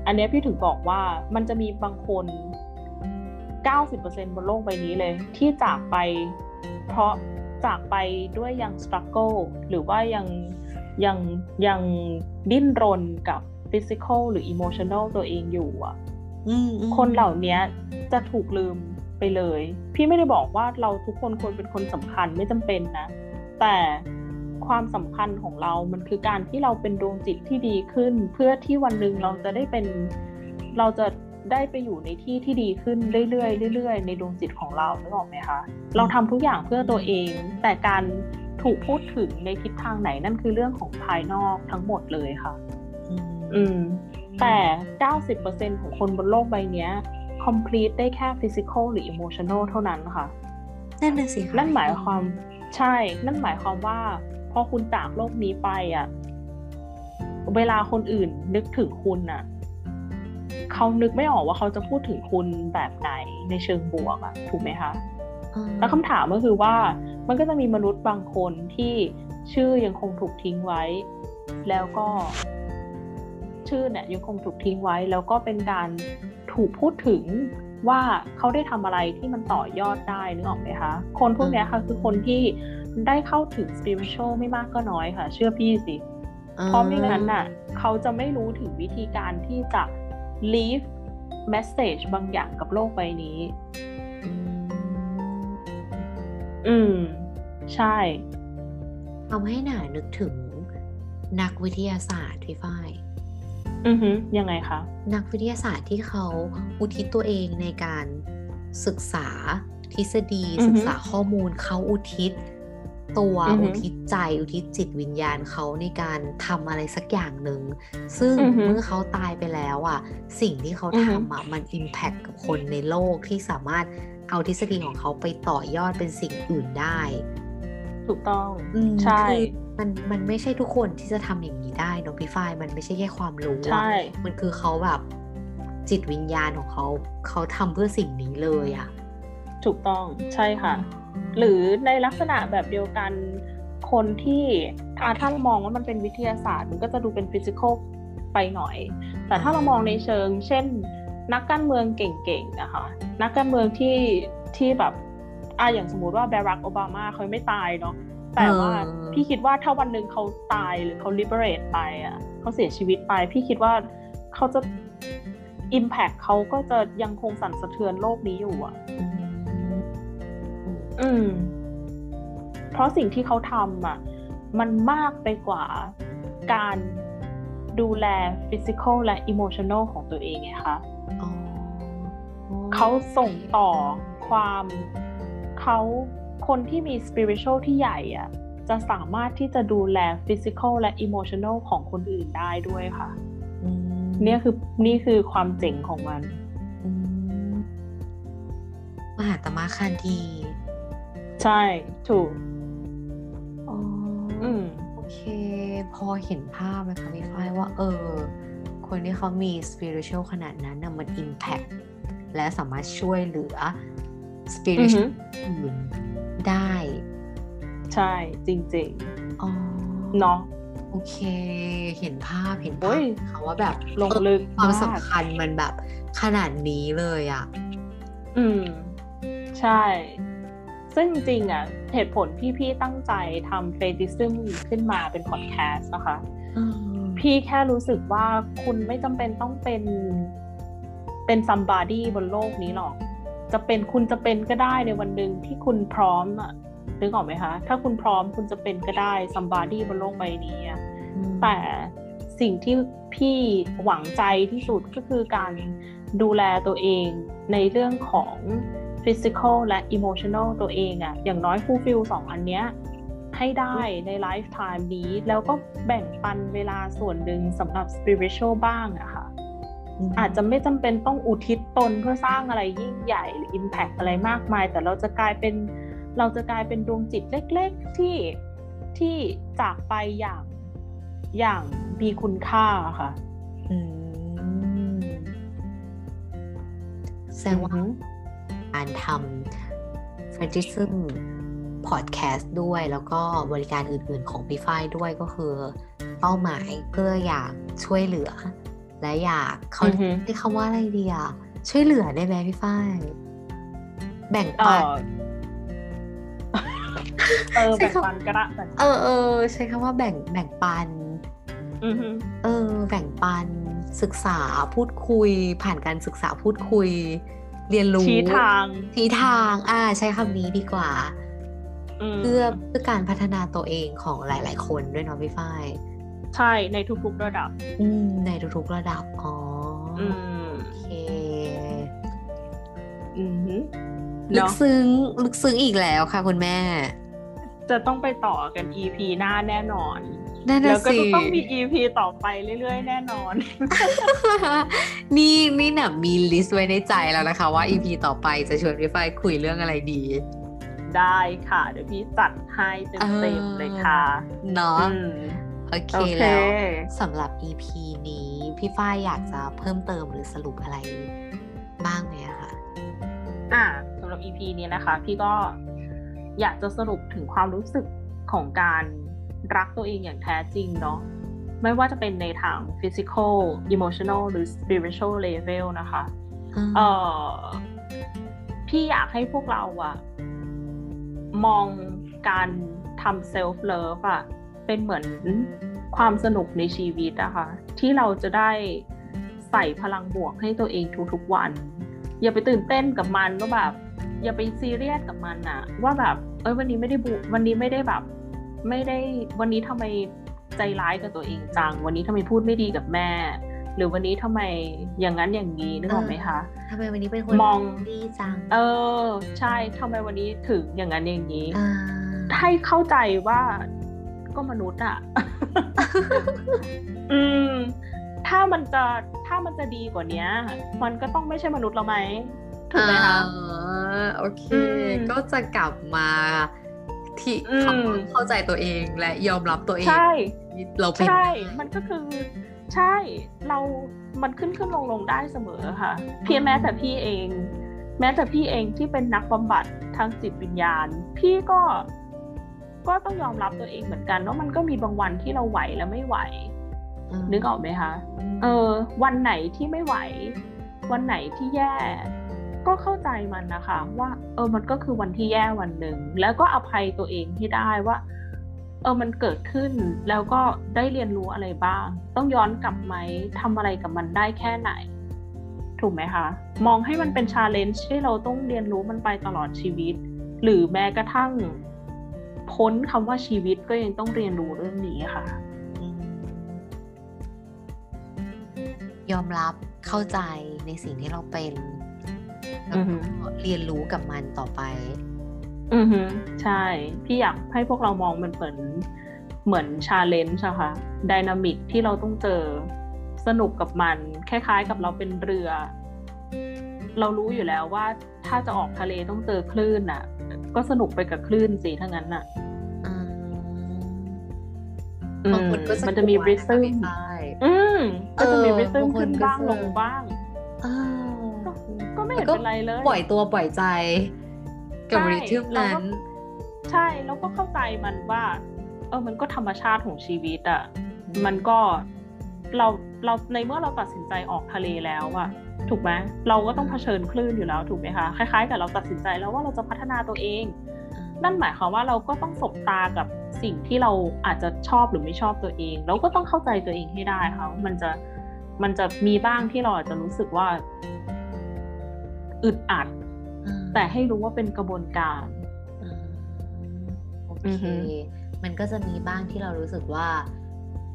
อันนี้พี่ถึงบอกว่ามันจะมีบางคน เก้าสิบเปอร์เซ็นต์ บนโลกใบนี้เลยที่จากไปเพราะจากไปด้วยยัง struggle หรือว่ายังยังยังดิ้นรนกับ physical หรือ emotional ตัวเองอยู่อ่ะคนเหล่านี้จะถูกลืมไปเลยพี่ไม่ได้บอกว่าเราทุกคนควรเป็นคนสำคัญไม่จำเป็นนะแต่ความสำคัญของเรามันคือการที่เราเป็นดวงจิตที่ดีขึ้นเพื่อที่วันนึงเราจะได้เป็นเราจะได้ไปอยู่ในที่ที่ดีขึ้นเรื่อยๆเรื่อยๆในดวงจิตของเรานึกออกไหมคะเราทำทุกอย่างเพื่อตัวเองแต่การถูกพูดถึงในทิศทางไหนนั่นคือเรื่องของภายนอกทั้งหมดเลยค่ะอืมแต่ เก้าสิบเปอร์เซ็นต์ ของคนบนโลกใบนี้ complete ได้แค่ physical หรือ emotional เท่านั้นค่ะนั่นน่ะสิค่ะนั่นหมายความใช่นั่นหมายความว่าพอคุณจากโลกนี้ไปอ่ะเวลาคนอื่นนึกถึงคุณอ่ะเขานึกไม่ออกว่าเขาจะพูดถึงคุณแบบไหนในเชิงบวกอ่ะถูกไหมคะแล้วคำถามก็คือว่ามันก็จะมีมนุษย์บางคนที่ชื่อยังคงถูกทิ้งไว้แล้วก็ชื่อเนี่ยยังคงถูกทิ้งไว้แล้วก็เป็นการถูกพูดถึงว่าเขาได้ทำอะไรที่มันต่อยอดได้นึกออกไหมคะคนพวกนี้ค่ะคือคนที่ได้เข้าถึง spiritual ไม่มากก็น้อยค่ะเชื่อพี่สิเพราะไม่งั้นน่ะเขาจะไม่รู้ถึงวิธีการที่จะ leave message บางอย่างกับโลกใบนี้อืมใช่ทำให้หน่านึกถึงนักวิทยาศาสตร์พี่ฝ้ายอือฮึยังไงคะนักวิทยาศาสตร์ที่เขาอุทิศตัวเองในการศึกษาทฤษฎีศึกษาข้อมูลเขาอุทิศตัวอุทิศใจอุทิศจิตวิญญาณเขาในการทำอะไรสักอย่างหนึ่งซึ่งเมื่อเขาตายไปแล้วอ่ะสิ่งที่เขาทำอ่ะมันอิมแพคกับคนในโลกที่สามารถเอาทฤษฎีของเขาไปต่อยอดเป็นสิ่งอื่นได้ถูกต้องใช่มันมันไม่ใช่ทุกคนที่จะทำอย่างนี้ได้เนาะพี่ฝ้ายมันไม่ใช่แค่ความรู้อ่ะมันคือเขาแบบจิตวิญญาณของเขาเขาทำเพื่อสิ่งนี้เลยอ่ะถูกต้องใช่ค่ะหรือในลักษณะแบบเดียวกันคนที่ถ้าเรามองว่ามันเป็นวิทยาศาสตร์มันก็จะดูเป็นฟิสิกอลไปหน่อยแต่ถ้าเรามองในเชิงเช่นนักการเมืองเก่งๆนะคะนักการเมืองที่ที่แบบอ่ะอย่างสมมุติว่าบารัคโอบามาเขาไม่ตายเนาะแต่ว่าพี่คิดว่าถ้าวันนึงเขาตายหรือเขา liberate ไปอ่ะเขาเสียชีวิตไปพี่คิดว่าเขาจะ impact เขาก็จะยังคงสั่นสะเทือนโลกนี้อยู่อ่ะอืมเพราะสิ่งที่เขาทำอ่ะมันมากไปกว่าการดูแล physical และ emotional ของตัวเองไงคะเขาส่งต่อความเขาคนที่มี spiritual ที่ใหญ่อ่ะจะสามารถที่จะดูแล physical และ emotional ของคนอื่นได้ด้วยค่ะนี่คือนี่คือความเจ๋งของมันมหาตมะคานธีใช่ถูกอ๋ออืมโอเคพอเห็นภาพแล้วค่ะพี่ฝ้ายว่าเออคนที่เขามี spiritual ขนาดนั้นน่ะมัน impact และสามารถช่วยเหลือ spiritual อื่นได้ใช่จริงๆอ๋อเนาะโอเคเห็นภาพเห็นภาพเขาว่าแบบลงลึกความสำคัญมันแบบขนาดนี้เลยอ่ะอืมใช่ซึ่งจริงๆอ่ะเหตุผลที่พี่ตั้งใจทำ Faithism ขึ้นมาเป็น podcast นะคะพี่แค่รู้สึกว่าคุณไม่จำเป็นต้องเป็นเป็น somebody บนโลกนี้หรอกจะเป็นคุณจะเป็นก็ได้ในวันหนึ่งที่คุณพร้อมอ่ะนึกออกไหมคะถ้าคุณพร้อมคุณจะเป็นก็ได้ somebody บนโลกใบนี้อ่ะแต่สิ่งที่พี่หวังใจที่สุดก็คือการดูแลตัวเองในเรื่องของphysical และ emotional ตัวเองอะอย่างน้อย fulfill สองอันเนี้ยให้ได้ใน lifetime นี้แล้วก็แบ่งปันเวลาส่วนหนึ่งสำหรับ spiritual บ้างอะค่ะอาจจะไม่จำเป็นต้องอุทิศตนเพื่อสร้างอะไรยิ่งใหญ่หรือ impact อะไรมากมายแต่เราจะกลายเป็นเราจะกลายเป็นดวงจิตเล็กๆที่ที่จากไปอย่างอย่างมีคุณค่าค่ะแสดงว่าการทำ Faithism Podcast ด้วยแล้วก็บริการอื่นๆของพี่ฝ้ายด้วยก็คือ เป้าหมายเพื่ออยากช่วยเหลือและอยากเขาใช้คำว่าอะไรดีอ่ะช่วยเหลือได้ไหมพี่ฝ้ายแบ่งปันเออแบ่งปันก็ได้เออเออใช้คำว่าแบ่งแบ่งปันเออแบ่งปันศึกษาพูดคุยผ่านการศึกษาพูดคุยเรียนรู้ชี้ทางชี้ทางอ่าใช้คำนี้ดีกว่าเพื่อเพื่อการพัฒนาตัวเองของหลายๆคนด้วยเนาะพี่ฝ้ายใช่ในทุกๆระดับอืมในทุกๆระดับอ๋ออืมโอเคอือหือลึกซึ้งลึกซึ้งอีกแล้วค่ะคุณแม่จะต้องไปต่อกัน อี พี หน้าแน่นอนแล้วก็ต้องมี อี พี ต่อไปเรื่อยๆแน่นอน นี่นี่น่ะมีลิสต์ไว้ในใจแล้วนะคะว่า อี พี ต่อไปจะชวนพี่ฝ้ายคุยเรื่องอะไรดีได้ค่ะเดี๋ยวพี่จัดให้เต็มๆเลยค่ะเนาะโอเค okay. แล้วสำหรับ อี พี นี้พี่ฝ้ายอยากจะเพิ่มเติมหรือสรุปอะไรบ้างไหมคะอ่ะสำหรับ อี พี นี้นะคะพี่ก็อยากจะสรุปถึงความรู้สึกของการรักตัวเองอย่างแท้จริงเนาะไม่ว่าจะเป็นในทาง physical emotional หรือ spiritual level นะคะเอ่อพี่อยากให้พวกเราอะมองการทำ self love อะเป็นเหมือนความสนุกในชีวิตนะคะที่เราจะได้ใส่พลังบวกให้ตัวเองทุกๆวันอย่าไปตื่นเต้นกับมันว่าแบบอย่าไปซีเรียสกับมันนะว่าแบบเอ้ยวันนี้ไม่ได้บุวันนี้ไม่ได้แบบไม่ได้วันนี้ทำไมใจร้ายกับตัวเองจังวันนี้ทำไมพูดไม่ดีกับแม่หรือวันนี้ทำไมอย่างนั้นอย่างนี้นึกออกไหมคะทำไมวันนี้เป็นคนมองดีจังเออใช่ทำไมวันนี้ถึงอย่างนั้นอย่างนี้ให้เข้าใจว่าก็มนุษย์อ่ะ อืมถ้ามันจะถ้ามันจะดีกว่านี้มันก็ต้องไม่ใช่มนุษย์แล้วไหมถูกไหมคะโอเคก็จะกลับมาที่เข้าใจตัวเองและยอมรับตัวเองใช่เราเป็นใช่มันก็คือใช่เรามันขึ้นขึ้นลงลงได้เสมอค่ะเพียงแม้แต่พี่เองแม้แต่พี่เองที่เป็นนักบำบัดทางจิตวิญญาณพี่ก็ก็ต้องยอมรับตัวเองเหมือนกันว่ามันก็มีบางวันที่เราไหวและไม่ไหวนึกออกไหมคะเออวันไหนที่ไม่ไหววันไหนที่แย่ก็เข้าใจมันนะคะว่าเออมันก็คือวันที่แย่วันหนึ่งแล้วก็อภัยตัวเองให้ได้ว่าเออมันเกิดขึ้นแล้วก็ได้เรียนรู้อะไรบ้างต้องย้อนกลับไหมทำอะไรกับมันได้แค่ไหนถูกไหมคะมองให้มันเป็น challenge ที่เราต้องเรียนรู้มันไปตลอดชีวิตหรือแม้กระทั่งพ้นคำว่าชีวิตก็ยังต้องเรียนรู้เรื่องนี้ค่ะยอมรับเข้าใจในสิ่งที่เราเป็นแล้วก็เรียนรู้กับมันต่อไปอือฮึใช่พี่อยากให้พวกเรามองมันเหมือนเหมือน challenge อะค่ะ dynamic ที่เราต้องเจอสนุกกับมันคล้ายๆกับเราเป็นเรือเรารู้อยู่แล้วว่าถ้าจะออกทะเลต้องเจอคลื่นน่ะก็สนุกไปกับคลื่นสิถ้างั้นน่ะบางคนก็มันจะมีบริซึมอืมก็จะมีบริซึมขึ้นบ้างลงบ้างก็ไม่เห็นเป็นไรเลยปล่อยตัวปล่อยใจกับริทึมนั้นใช่แล้วก็เข้าใจมันว่าเออมันก็ธรรมชาติของชีวิตอ่ะมันก็เราเราในเมื่อเราตัดสินใจออกทะเลแล้วอ่ะถูกไหมเราก็ต้องเผชิญคลื่นอยู่แล้วถูกไหมคะคล้ายๆกับเราตัดสินใจแล้วว่าเราจะพัฒนาตัวเองนั่นหมายความว่าเราก็ต้องสบตากับสิ่งที่เราอาจจะชอบหรือไม่ชอบตัวเองเราก็ต้องเข้าใจตัวเองให้ได้ค่ะมันจะมันจะมีบ้างที่เราอาจจะรู้สึกว่าอึดอัดแต่ให้รู้ว่าเป็นกระบวนการโอเคมันก็จะมีบ้างที่เรารู้สึกว่า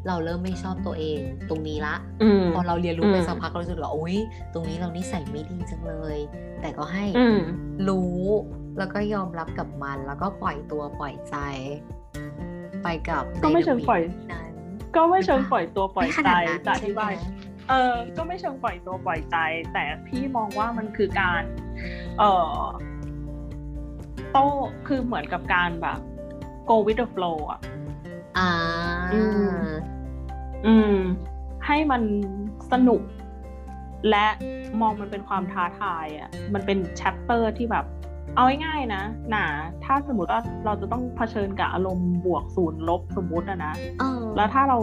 เราเริ่มไม่ชอบตัวเองตรงนี้ละพอเราเรียนรู้ไปสักพักเราจะรู้ว่าโอ๊ยตรงนี้เรานิสัยไม่ดีจังเลยแต่ก็ให้รู้แล้วก็ยอมรับกับมันแล้วก็ปล่อยตัวปล่อยใจไปกับก็ไม่เชิงปล่อยก็ไม่เชิงปล่อยตัวปล่อยใจจะอธิบายเออก็ไม่เชิงปล่อยตัวปล่อยใจแต่พี่มองว่ามันคือการเอ่อโต้คือเหมือนกับการแบบ go with the flow อ่ะอ่าอืมอืมให้มันสนุกและมองมันเป็นความท้าทายอ่ะมันเป็นแชปเตอร์ที่แบบ เอาง่ายๆนะหนาถ้าสมมติว่าเราจะต้องเผชิญกับอารมณ์บวกศูนย์ลบสมมุตินะนะแล้วถ้าเรา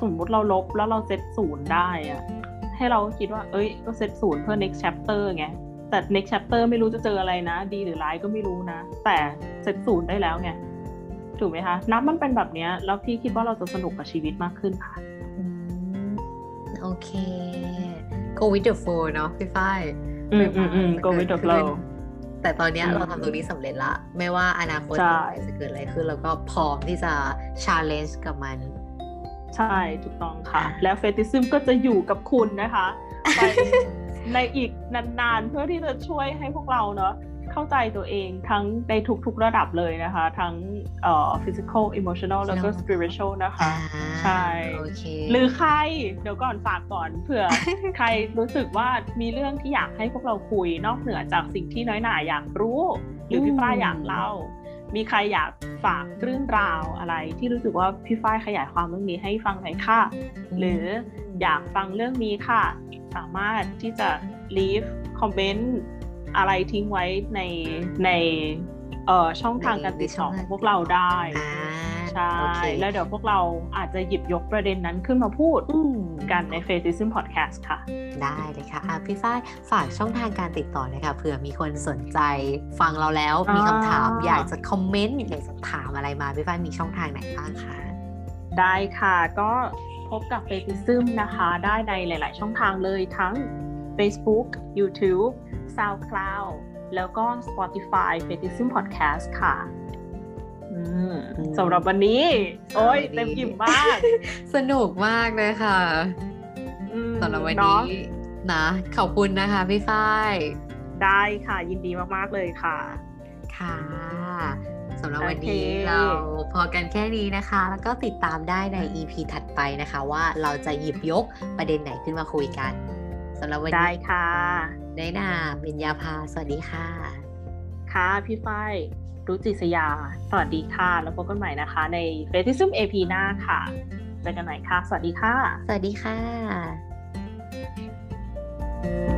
สมมติเราลบแล้วเราเซตศูนย์ได้อะให้เราคิดว่าเอ้ยก็เซตศูนย์เพื่อ next chapter ไงแต่ next chapter ไม่รู้จะเจออะไรนะดีหรือร้ายก็ไม่รู้นะแต่เซตศูนย์ได้แล้วไงถูกไหมคะนับมันเป็นแบบนี้แล้วพี่คิดว่าเราจะสนุกกับชีวิตมากขึ้นค่ะโอเค go with the flow เนาะพี่ฝ้ายอืมอืมอืม go with the flow แต่ตอนนี้เราทำตรงนี้สำเร็จละไม่ว่าอนาคตจะเกิดอะไรขึ้นเราก็พร้อมที่จะ challenge กับมันใช่ถูกต้องค่ะแล้ว Faithism ก็จะอยู่กับคุณนะคะไปในอีกนานๆเพื่อที่จะช่วยให้พวกเราเนาะเข้าใจตัวเองทั้งในทุกๆระดับเลยนะคะทั้งเอ่อ physical emotional แล้วก็ spiritual นะคะใช่หรือใครเดี๋ยวก่อนฝากก่อนเผื่อใครรู้สึกว่ามีเรื่องที่อยากให้พวกเราคุยนอกเหนือจากสิ่งที่น้อยหน่าอยากรู้หรือพี่ฝ้ายอยากเล่ามีใครอยากฝากเรื่องราวอะไรที่รู้สึกว่าพี่ฝ้ายขยายความเรื่องนี้ให้ฟังหน่อยค่ะหรืออยากฟังเรื่องนี้ค่ะสามารถที่จะ leave commentอะไรทิ้งไว้ในในเอ่อช่องทางการติดต่อของพวกเราได้ใช่แล้วเดี๋ยวพวกเราอาจจะหยิบยกประเด็นนั้นขึ้นมาพูดกันใน Faithism Podcast ค่ะได้เลยค่ะพี่ฝ้ายฝากช่องทางการติดต่อเลยค่ะเผื่อมีคนสนใจฟังเราแล้วมีคำถามอยากจะคอมเมนต์อยากจะถามอะไรมาพี่ฝ้ายมีช่องทางไหนบ้างคะได้ค่ะก็พบกับ Faithism นะคะได้ในหลายๆช่องทางเลยทั้ง Facebook YouTube SoundCloud แล้วก็ Spotify Faithism Podcast ค่ะสำหรับวันนี้โอ้ยเต็มอิ่มมากสนุกมากเลยค่ะสำหรับวันนี้นะขอบคุณนะคะพี่ฝ้ายได้ค่ะยินดีมากๆเลยค่ะค่ะสำหรับวันนี้เราพอกันแค่นี้นะคะแล้วก็ติดตามได้ใน อี พี ถัดไปนะคะว่าเราจะหยิบยกประเด็นไหนขึ้นมาคุยกันสำหรับวันนี้ได้ค่ะในนามเบญญาภาสวัสดีค่ะค่ะพี่ฝ้ายรู้จิตสยาสวัสดีค่ะแล้วพบกันใหม่นะคะใน Faithism เอ พี หน้าค่ะเจอกันใหม่ค่ะสวัสดีค่ะสวัสดีค่ะ